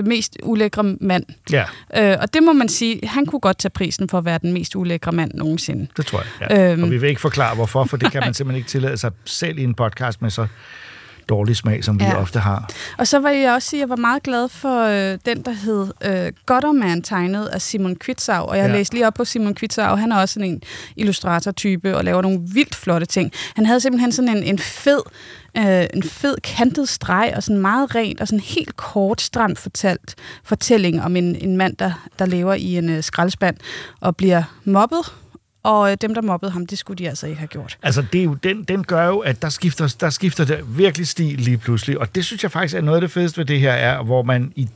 mest ulækre mand. Ja. Øh, og det må man sige, han kunne godt tage prisen for at være den mest ulækre mand nogensinde. Det tror jeg, ja. øhm, Og vi vil ikke forklare hvorfor, for det kan man simpelthen ikke tillade sig selv i en podcast med så dårlig smag, som ja. Vi ofte har. Og så vil jeg også sige, at jeg var meget glad for øh, den, der hed øh, Godderman, tegnet af Simon Quitzau, og jeg ja. læste lige op på Simon Quitzau, han er også sådan en illustrator-type og laver nogle vildt flotte ting. Han havde simpelthen sådan en, en fed Øh, en fed kantet streg og sådan meget rent og sådan helt kort stramt fortalt fortælling om en, en mand, der, der lever i en øh, skraldespand og bliver mobbet, og øh, dem, der mobbede ham, det skulle de altså ikke have gjort. Altså, det er jo, den, den gør jo, at der skifter, der skifter det virkelig stil lige pludselig, og det synes jeg faktisk er noget af det fedeste ved det her er, hvor man i...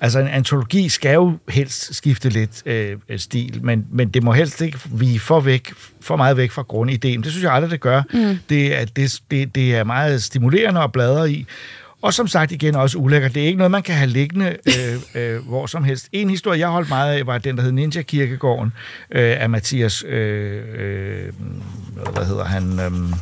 Altså, en antologi skal jo helst skifte lidt øh, stil, men, men det må helst ikke vige for, væk, for meget væk fra grundidéen. Det synes jeg aldrig, det gør. Mm. Det, er, det, det, det er meget stimulerende at bladre i. Og som sagt igen også ulækkert. Det er ikke noget, man kan have liggende øh, øh, hvor som helst. En historie, jeg holdt meget af, var den, der hed Ninja Kirkegården øh, af Mathias... Øh, øh, hvad hedder han? Øh,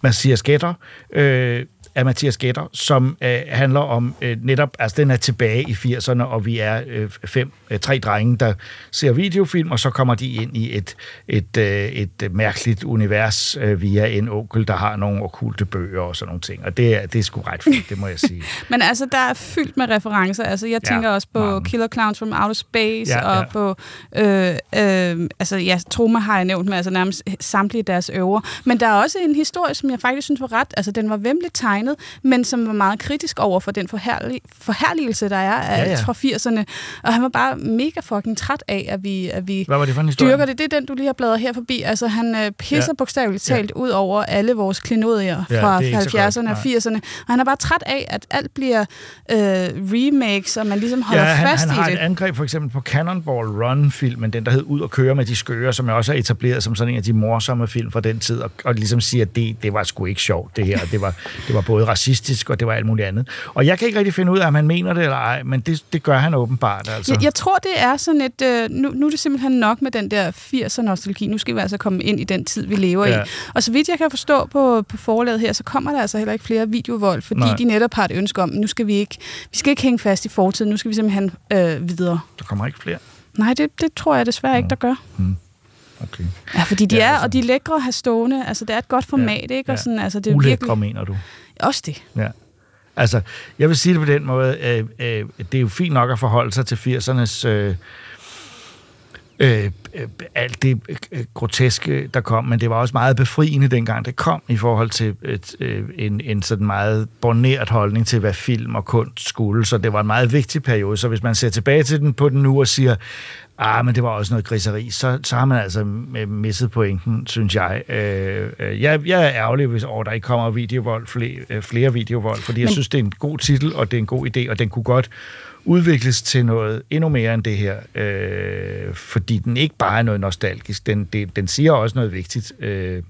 Mathias Gætter. Øh, af Mathias Gætter, som øh, handler om øh, netop, altså den er tilbage i firserne, og vi er øh, fem, øh, tre drenge, der ser videofilm, og så kommer de ind i et, et, øh, et mærkeligt univers øh, via en onkel, der har nogle okkulte bøger og sådan nogle ting, og det er, det er sgu ret fedt, det må jeg sige. Men altså, der er fyldt med referencer, altså jeg tænker ja, også på mange. Killer Clowns from Outer Space, ja, og ja. på, øh, øh, altså ja, Troma har jeg nævnt med, altså nærmest samtlige deres øver, men der er også en historie, som jeg faktisk synes var ret, altså den var vemmeligt tegnet, men som var meget kritisk over for den forherlig, forherligelse, der er af ja, ja. fra firserne. Og han var bare mega fucking træt af, at vi, at vi dyrker det. Det er den, du lige har bladret her forbi. Altså, han øh, pisser ja. bogstaveligt talt ja. ud over alle vores klenodier ja, fra halvfjerdserne og firserne. Og han er bare træt af, at alt bliver øh, remakes, og man ligesom holder ja, han, fast han i det. Han har et angreb for eksempel på Cannonball Run-filmen, den der hed Ud og køre med de skøre, som jeg også er etableret som sådan en af de morsomme film fra den tid, og, og ligesom siger, at det, det var sgu ikke sjovt, det her. Det var, det var både racistisk, og det var alt muligt andet. Og jeg kan ikke rigtig finde ud af, om han mener det eller ej, men det, det gør han åbenbart. Altså. Jeg, jeg tror, det er sådan et... Øh, nu, nu er det simpelthen nok med den der firser-nostalgi. Nu skal vi altså komme ind i den tid, vi lever ja. i. Og så vidt jeg kan forstå på, på forlaget her, så kommer der altså heller ikke flere Videovold, fordi Nej. de netop har et ønske om, nu skal vi ikke... Vi skal ikke hænge fast i fortiden, nu skal vi simpelthen øh, videre. Der kommer ikke flere? Nej, det, det tror jeg desværre ikke, der gør. Hmm. Okay. Ja, fordi de ja, er, altså. og de er lækre at have stående. Altså, det er et godt format, ja, ikke? Og sådan, ja. altså, det er ulækre, virkelig... mener du? Også det. Ja. Altså, jeg vil sige det på den måde, øh, øh, det er jo fint nok at forholde sig til firsernes... Øh, øh, alt det øh, groteske, der kom, men det var også meget befriende dengang, det kom i forhold til et, øh, en, en sådan meget borneret holdning til, hvad film og kunst skulle, så det var en meget vigtig periode. Så hvis man ser tilbage til den på den nu og siger, ah, men det var også noget griseri, så, så har man altså misset pointen, synes jeg. Øh, jeg, jeg er ærgerlig, hvis over der ikke kommer Videovold, flere, flere Videovold, fordi men... jeg synes, det er en god titel, og det er en god idé, og den kunne godt udvikles til noget endnu mere end det her, øh, fordi den ikke bare er noget nostalgisk, den, det, den siger også noget vigtigt. Øh,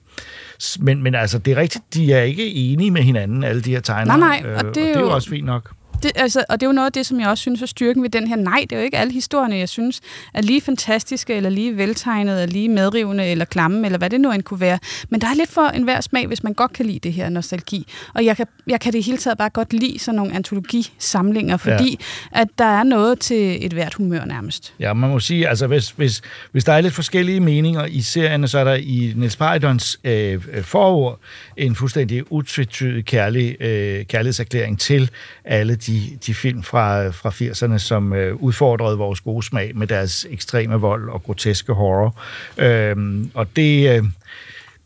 men, men altså, det er rigtigt, de er ikke enige med hinanden, alle de her tegnere. Nej, nej, og det, øh, og det er jo også fint nok. Det, altså, og det er jo noget af det, som jeg også synes er styrken ved den her. Nej, det er jo ikke alle historierne, jeg synes er lige fantastiske, eller lige veltegnede, eller lige medrivende, eller klamme, eller hvad det nu end kunne være. Men der er lidt for enhver smag, hvis man godt kan lide det her nostalgi. Og jeg kan, jeg kan det hele taget bare godt lide sådan nogle antologisamlinger, fordi ja. at der er noget til et hvert humør nærmest. Ja, man må sige, altså hvis, hvis, hvis der er lidt forskellige meninger i serierne, så er der i Niels Paridons øh, forord en fuldstændig utvetydig kærlig, øh, kærlighedserklæring til alle de De, de film fra, fra firserne, som øh, udfordrede vores gode smag med deres ekstreme vold og groteske horror. Øhm, og det, øh,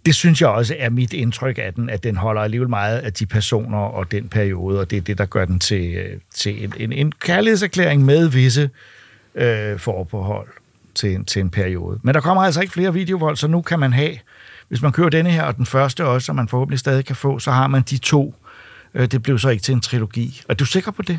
det synes jeg også er mit indtryk af den, at den holder alligevel meget af de personer og den periode, og det er det, der gør den til, til en, en, en kærlighedserklæring med visse øh, forbehold til en, til en periode. Men der kommer altså ikke flere Videovold, så nu kan man have, hvis man kører denne her og den første også, som man forhåbentlig stadig kan få, så har man de to. Det blev så ikke til en trilogi. Er du sikker på det?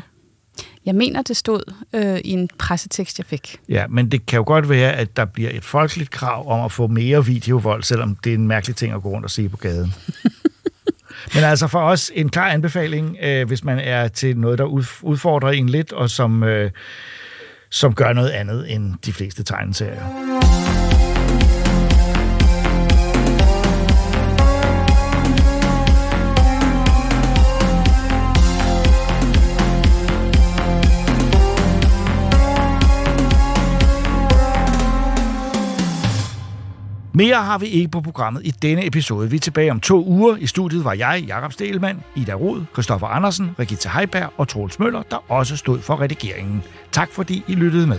Jeg mener, det stod øh, i en pressetekst, jeg fik. Ja, men det kan jo godt være, at der bliver et folkeligt krav om at få mere Videovold, selvom det er en mærkelig ting at gå rundt og se på gaden. Men altså for os en klar anbefaling, øh, hvis man er til noget, der udfordrer en lidt, og som, øh, som gør noget andet end de fleste tegneserier. Mere har vi ikke på programmet i denne episode. Vi er tilbage om to uger. I studiet var jeg, Jakob Stelmann, Ida Rod, Christoffer Andersen, Regitze Heiberg og Troels Møller, der også stod for redigeringen. Tak fordi I lyttede med.